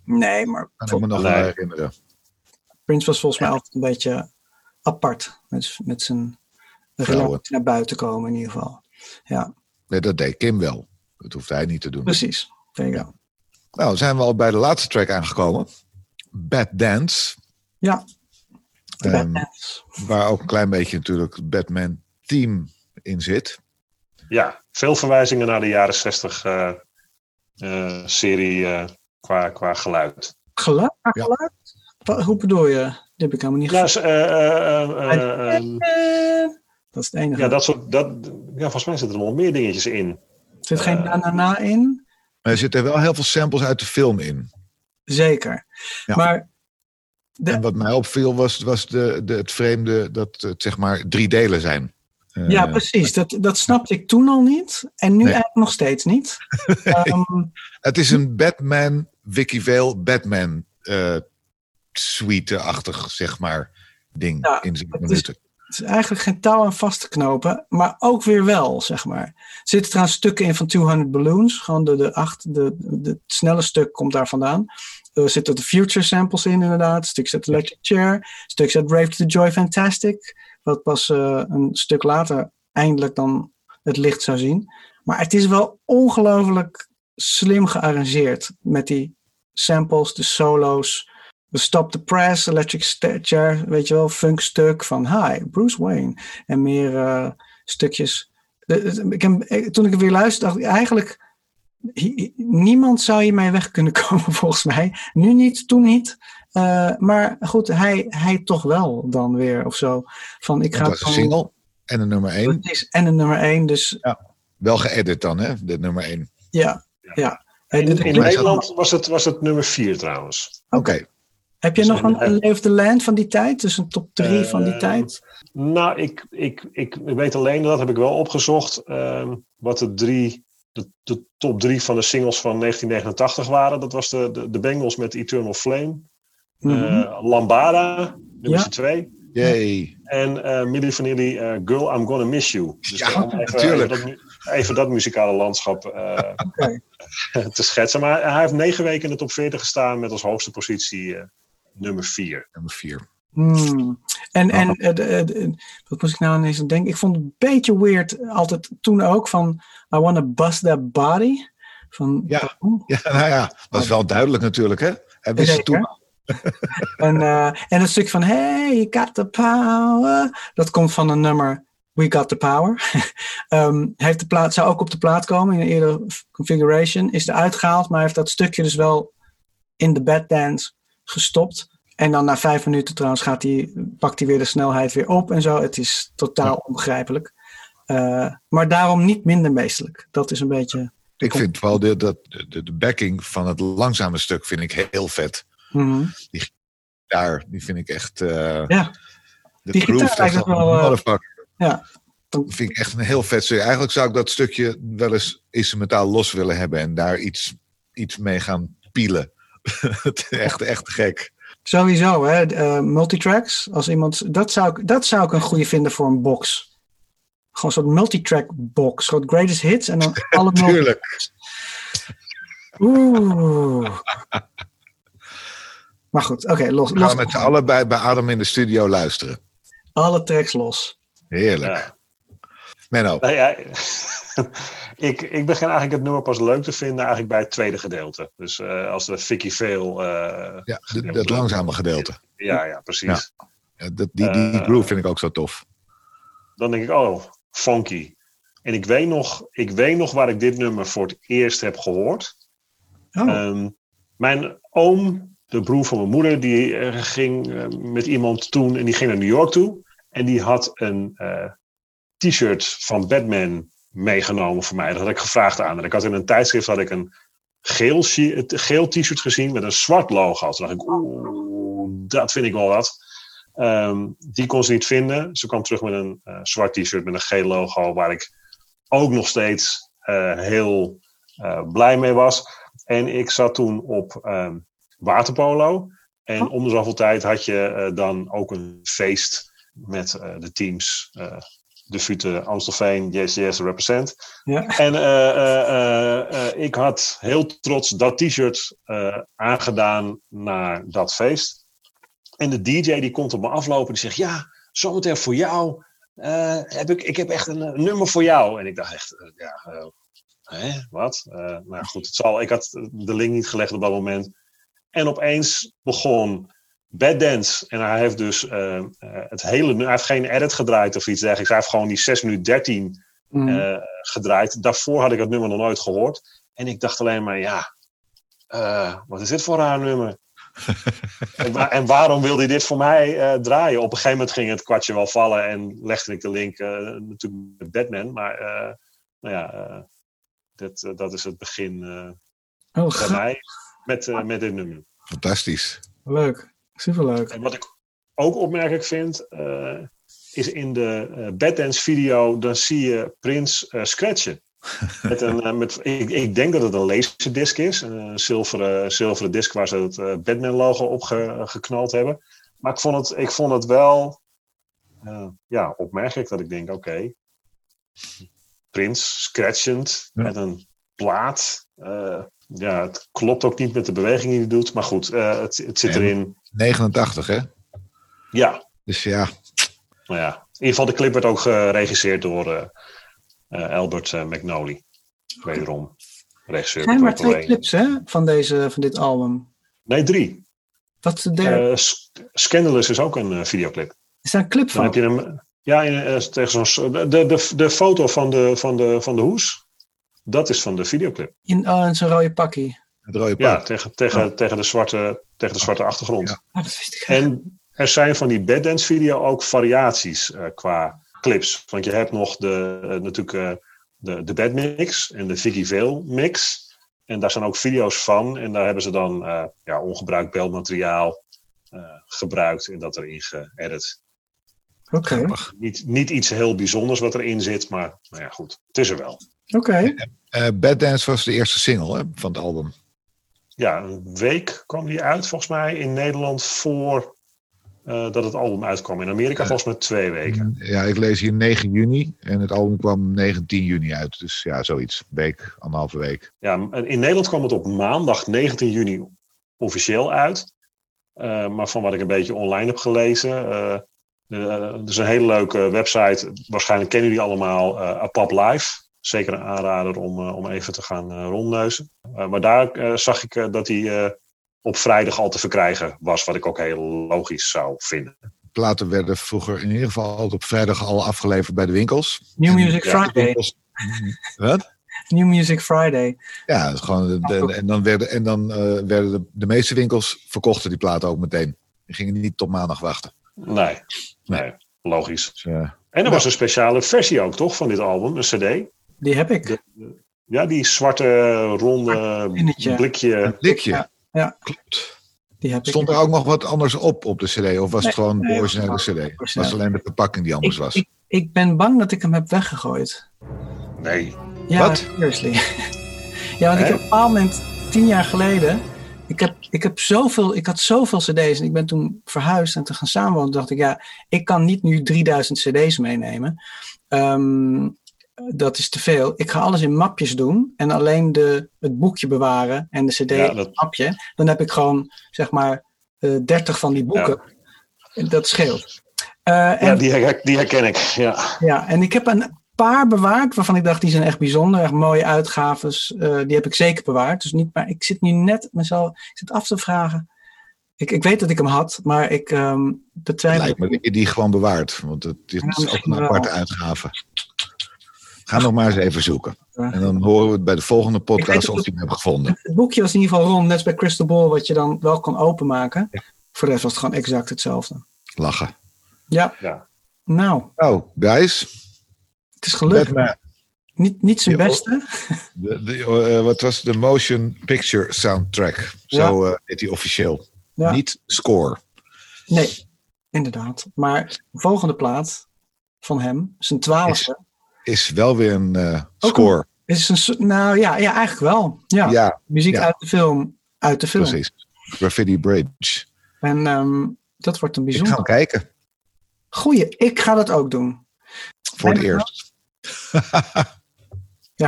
Nee, maar... Kan vol- ik me nog wel herinneren. Prince was volgens mij altijd een beetje apart. Met, met zijn relatie naar buiten komen in ieder geval. Ja. Nee, dat deed Kim wel. Dat hoeft hij niet te doen. Precies. Ja. Nou, zijn we al bij de laatste track aangekomen. Bad Dance. Ja. Um, Bad Dance. Waar ook een klein beetje natuurlijk het Batman team in zit. Ja, veel verwijzingen naar de jaren zestig uh, uh, serie uh, qua, qua geluid. Geluid? Ja. Geluid? Wat, hoe bedoel je? Dat heb ik helemaal niet ja, gezien. Ja, uh, uh, uh, uh, dat is het enige. Ja, dat soort, dat, ja, volgens mij zitten er nog meer dingetjes in. Er zit geen na-na-na uh, in. Maar er zitten wel heel veel samples uit de film in. Zeker. Ja. Maar de... En wat mij opviel was, was de, de, het vreemde dat het zeg maar drie delen zijn. Uh, ja, precies. Dat, dat snapte ik toen al niet. En nu nee. eigenlijk nog steeds niet. um, het is een Batman, Vicky Vale, Batman uh, suite-achtig zeg maar ding ja, in zeven minuten. Is... Het is eigenlijk geen touw aan vast te knopen, maar ook weer wel, zeg maar. Er zitten trouwens stukken in van tweehonderd Balloons. Gewoon de, de acht, de, de, het snelle stuk komt daar vandaan. Er zitten de Future samples in, inderdaad. Een stuk zit Electric Chair. Een stuk zit Brave to the Joy Fantastic. Wat pas uh, een stuk later eindelijk dan het licht zou zien. Maar het is wel ongelooflijk slim gearrangeerd. Met die samples, de solo's. We Stop the Press, Electric Chair, weet je wel, funkstuk van Hi, Bruce Wayne. En meer uh, stukjes. De, de, ik heb, toen ik het weer luisterde, dacht ik eigenlijk... Hi, niemand zou hiermee weg kunnen komen, volgens mij. Nu niet, toen niet. Uh, maar goed, hij, hij toch wel dan weer, of zo. Van, ik ga dat was een single en een nummer één. En een nummer één, dus... Ja, wel geëdit dan, hè, de nummer één. Ja, ja. ja. In, in, in Nederland was het, was het nummer vier, trouwens. Oké. Okay. Heb je nog een, een Leave the Land van die tijd? Dus een top drie uh, van die tijd? Nou, ik, ik, ik weet alleen, dat heb ik wel opgezocht, uh, wat de, drie, de, de top drie van de singles van negentien negenentachtig waren. Dat was de, de, de Bengals met Eternal Flame. Mm-hmm. Uh, Lambada, nummer twee. Ja. En uh, Milli Vanilli, uh, Girl, I'm Gonna Miss You. Dus ja, even, natuurlijk. Even dat, even dat muzikale landschap... Uh, okay. te schetsen. Maar hij heeft negen weken in de top veertig gestaan met als hoogste positie... Uh, Nummer vier. Nummer vier. Hmm. En, oh. en uh, de, de, wat moest ik nou ineens aan denken? Ik vond het een beetje weird, altijd toen ook, van I wanna bust that body. Van, ja. Oh. ja, nou ja, dat is wel duidelijk natuurlijk, hè? Hij wist het toen. en, uh, en een stuk van Hey, you got the power. Dat komt van een nummer We Got the Power. um, heeft de plaat, zou ook op de plaat komen in een eerder configuration. Is er uitgehaald, maar heeft dat stukje dus wel in de Bad Dance gestopt. En dan na vijf minuten trouwens gaat die, pakt hij weer de snelheid weer op en zo. Het is totaal onbegrijpelijk. Uh, maar daarom niet minder meestelijk. Dat is een beetje... Ik kom... vind wel de, de, de, de backing van het langzame stuk vind ik heel vet. Mm-hmm. Die gitaar, die vind ik echt... Uh, ja. De die gitaar lijkt wel... Uh, ja. Dat vind ik echt een heel vet stuk. Eigenlijk zou ik dat stukje wel eens instrumentaal los willen hebben en daar iets, iets mee gaan pielen. echt, echt gek. Sowieso, hè? Uh, multitracks. Als iemand, dat, zou ik, dat zou ik een goede vinden voor een box. Gewoon een soort multitrack box. Soort greatest hits en dan alle multitracks. Oeh. Maar goed, oké, okay, los. We gaan los. Met z'n allebei bij Adam in de studio luisteren. Alle tracks los. Heerlijk. Ja. Menno. Nou ja, ik, ik begin eigenlijk het nummer pas leuk te vinden eigenlijk bij het tweede gedeelte. Dus uh, als de Vicky Veel... Uh, ja, dat, dat langzame gedeelte. Ja, ja, precies. Ja. Ja, dat, die, die, die groove vind ik ook zo tof. Dan denk ik, oh, funky. En ik weet nog, ik weet nog waar ik dit nummer voor het eerst heb gehoord. Oh. Um, mijn oom... De broer van mijn moeder, die ging met iemand toen... en die ging naar New York toe. En die had een uh, t-shirt van Batman meegenomen voor mij. Dat had ik gevraagd aan. En ik had in een tijdschrift had ik een geel, geel t-shirt gezien met een zwart logo. Toen dacht ik, oeh, dat vind ik wel wat. Um, die kon ze niet vinden. Ze kwam terug met een uh, zwart t-shirt met een geel logo... waar ik ook nog steeds uh, heel uh, blij mee was. En ik zat toen op... Um, waterpolo. En oh. om de zoveel tijd had je uh, dan ook een feest met uh, de teams. Uh, de Fute, Amstelveen, Yes Yes Represent. Ja. En uh, uh, uh, uh, ik had heel trots dat t-shirt uh, aangedaan naar dat feest. En de D J die komt op me aflopen. Die zegt, ja, zometeen voor jou. Uh, heb ik, ik heb echt een, een nummer voor jou. En ik dacht echt, uh, ja, uh, hè, wat? Uh, maar goed, het zal, ik had de link niet gelegd op dat moment. En opeens begon Bad Dance. En hij heeft dus uh, uh, het hele... Hij heeft geen edit gedraaid of iets dergelijks. Hij heeft gewoon die zes minuten dertien mm. uh, gedraaid. Daarvoor had ik het nummer nog nooit gehoord. En ik dacht alleen maar, ja... Uh, wat is dit voor raar nummer? en, wa- en waarom wilde hij dit voor mij uh, draaien? Op een gegeven moment ging het kwartje wel vallen. En legde ik de link uh, natuurlijk met Batman. Maar uh, nou ja, uh, dat, uh, dat is het begin uh, oh, bij mij. Met, uh, met dit nummer. Fantastisch. Leuk. Superleuk. En wat ik ook opmerkelijk vind... Uh, is in de uh, Bad Dance video... dan zie je Prins uh, scratchen. met een, uh, met, ik, ik denk dat het een laserdisc is. Een zilveren, zilveren disc waar ze het uh, Batman logo op ge, uh, geknald hebben. Maar ik vond het, ik vond het wel... Uh, ja, opmerkelijk dat ik denk... Oké. Okay, Prins scratchend. Ja. Met een plaat... Uh, Ja, het klopt ook niet met de beweging die hij doet. Maar goed, uh, het, het zit erin. negenentachtig, hè? Ja. Dus ja. Nou ja, in ieder geval de clip werd ook geregisseerd door uh, uh, Albert uh, McNally. Wederom. Regisseur. Er zijn maar twee clips, hè? Van, deze, van dit album. Nee, drie. Wat is de derde? Uh, Scandalous is ook een uh, videoclip. Is daar een clip van? Dan heb je hem, ja, in, uh, tegen zo'n, de, de, de foto van de, van de, van de hoes. Dat is van de videoclip. In, oh, in zo'n rode pakkie. Het rode pakkie. Ja, tegen, tegen, oh. tegen, de zwarte, tegen de zwarte achtergrond. Ja. Ah, dat wist ik. En er zijn van die Bad Dance video ook variaties uh, qua clips. Want je hebt nog de, uh, natuurlijk uh, de, de Bad Mix en de Vicky Veel Mix. En daar zijn ook video's van. En daar hebben ze dan uh, ja, ongebruikt beeldmateriaal uh, gebruikt en dat erin geëdit. Oké. Okay. Niet, niet iets heel bijzonders wat erin zit, maar nou ja, goed, het is er wel. Oké. Okay. Uh, Bad Dance was de eerste single, hè, van het album. Ja, een week kwam die uit volgens mij in Nederland voor uh, dat het album uitkwam. In Amerika uh, volgens mij twee weken. Ja, ik lees hier negentien juni en het album kwam negentien juni uit. Dus ja, zoiets. Week, anderhalve week. Ja, in Nederland kwam het op maandag negentien juni officieel uit. Uh, maar van wat ik een beetje online heb gelezen... Uh, Uh, er is een hele leuke website. Waarschijnlijk kennen jullie allemaal uh, A P A P Live. Zeker een aanrader om, uh, om even te gaan uh, rondneuzen. Uh, maar daar uh, zag ik uh, dat hij uh, op vrijdag al te verkrijgen was. Wat ik ook heel logisch zou vinden. Platen werden vroeger in ieder geval altijd op vrijdag al afgeleverd bij de winkels. New Music en, Friday. Winkels, wat? New Music Friday. Ja, gewoon, de, en dan werden, en dan, uh, werden de, de meeste winkels verkochten die platen ook meteen. Die gingen niet tot maandag wachten. Nee, nee, logisch. Ja. En er was een speciale versie ook, toch, van dit album, een cd. Die heb ik. De, de, ja, die zwarte, ronde blikje. Blikje. blikje. Ja, ja, klopt. Die heb Stond ik. Er ook nog wat anders op op de cd? Of was nee, het gewoon nee, de originele nee, cd? Was het alleen de verpakking die anders ik, was? Ik, ik ben bang dat ik hem heb weggegooid. Nee. Ja, seriously. ja, want nee? ik heb op een bepaald moment, tien jaar geleden... Ik, heb, ik, heb zoveel, ik had zoveel cd's en ik ben toen verhuisd en te gaan samenwonen. Dacht ik, ja, ik kan niet nu drieduizend cd's meenemen. Um, dat is te veel. Ik ga alles in mapjes doen en alleen de, het boekje bewaren en de cd ja, dat... in het mapje. Dan heb ik gewoon, zeg maar, uh, dertig van die boeken. Ja. Dat scheelt. Uh, en, ja, die herken, die herken ik. Ja. ja, en ik heb een paar bewaard waarvan ik dacht, die zijn echt bijzonder, echt mooie uitgaves. Uh, die heb ik zeker bewaard. Dus niet, maar ik zit nu net mezelf ik zit af te vragen. Ik, ik weet dat ik hem had, maar ik um, betwijfel. Lijkt me die, die gewoon bewaard, want het is ja, ook een aparte wel. uitgave. Ga nog maar eens even zoeken. En dan horen we het bij de volgende podcast of je hem hebt gevonden. Het boekje was in ieder geval rond, net als bij Crystal Ball, wat je dan wel kon openmaken. Ja. Voor de rest was het gewoon exact hetzelfde. Lachen. Ja. ja. Nou. Nou, guys. Het is gelukt. Niet, niet zijn de, beste. De, de, uh, wat was de motion picture soundtrack? Ja. Zo uh, heet die officieel. Ja. Niet score. Nee, inderdaad. Maar de volgende plaat van hem, zijn twaalfde. Is, is wel weer een uh, score. Een, is een, nou ja, ja, eigenlijk wel. Ja. ja. Muziek ja. uit de film. Uit de film. Precies. Graffiti Bridge. En um, dat wordt een bijzonder. Ik ga kijken. Goeie, ik ga dat ook doen. Voor het eerst. Daar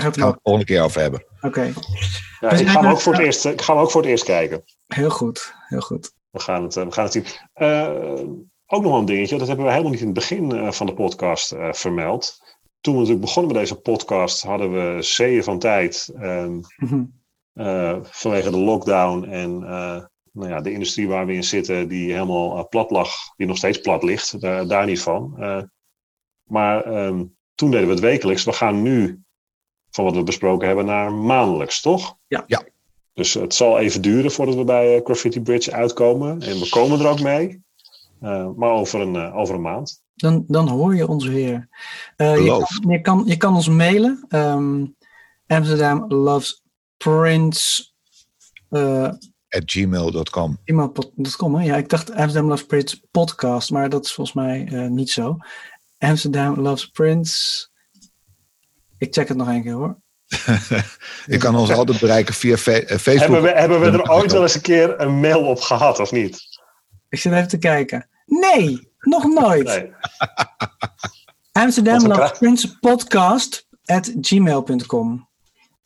gaan we het volgende keer over hebben. Oké. Okay. Ja, dus ik, nou... ik ga hem ook voor het eerst kijken. Heel goed, heel goed. We gaan het, we gaan het zien. Uh, ook nog een dingetje, dat hebben we helemaal niet in het begin van de podcast uh, vermeld. Toen we natuurlijk begonnen met deze podcast hadden we zeeën van tijd. Um, mm-hmm. uh, vanwege de lockdown en... Uh, Nou ja, de industrie waar we in zitten, die helemaal plat lag, die nog steeds plat ligt, daar, daar niet van. Uh, maar um, toen deden we het wekelijks. We gaan nu, van wat we besproken hebben, naar maandelijks, toch? Ja. ja. Dus het zal even duren voordat we bij uh, Graffiti Bridge uitkomen. En we komen er ook mee. Uh, maar over een, uh, over een maand. Dan, dan hoor je ons weer. Uh, je, kan, je, kan, je kan ons mailen. Um, Amsterdam Loves Prince... Uh, at gmail dot com. gmail dot com, ja, ik dacht Amsterdam Loves Prince podcast, maar dat is volgens mij uh, niet zo. Amsterdam Loves Prince. Ik check het nog een keer hoor. Je kan ons altijd bereiken via fe- Facebook. Hebben we, hebben we er ooit wel eens een keer een mail op gehad, of niet? Ik zit even te kijken. Nee, nog nooit. Nee. Amsterdam Loves Prince podcast at gmail dot com.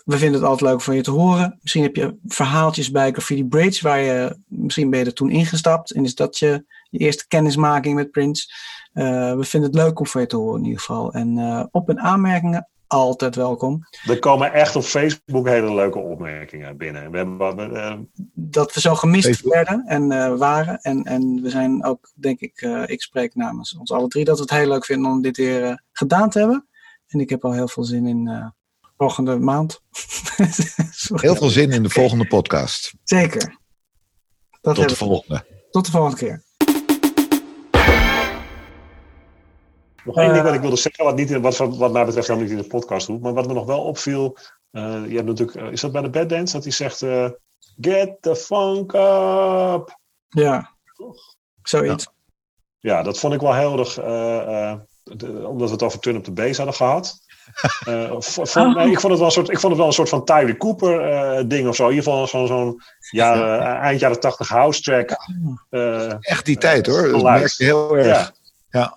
We vinden het altijd leuk van je te horen. Misschien heb je verhaaltjes bij Graffiti Bridge, waar je misschien ben je er toen ingestapt. En is dat je, je eerste kennismaking met Prince. Uh, we vinden het leuk om van je te horen in ieder geval. En uh, op- en aanmerkingen, altijd welkom. Er komen echt op Facebook hele leuke opmerkingen binnen. We hebben, uh... Dat we zo gemist Facebook. werden en uh, waren. En, en we zijn ook, denk ik, uh, ik spreek namens ons alle drie, dat we het heel leuk vinden om dit weer uh, gedaan te hebben. En ik heb al heel veel zin in... Uh, volgende maand. Heel veel zin in de volgende podcast. Zeker. Dat Tot de volgende. Tot de volgende keer. Nog één uh, ding wat ik wilde zeggen, wat, niet in, wat, wat mij betreft helemaal niet in de podcast doet, maar wat me nog wel opviel, uh, je hebt natuurlijk, uh, is dat bij de Bad Dance, dat hij zegt, uh, get the funk up. Ja, zoiets. Ja. ja, dat vond ik wel heel erg, uh, uh, de, omdat we het over Turn Up The Bass hadden gehad. Uh, vond, oh. nee, ik, vond het wel een soort, ik vond het wel een soort van Tyler Cooper uh, ding of zo. In ieder geval zo'n, zo'n jaren, eind jaren tachtig house track. Uh, Echt die tijd hoor. Dat merk je heel erg. Ja. Ja. Ja.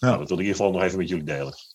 Nou, dat wil ik in ieder geval nog even met jullie delen.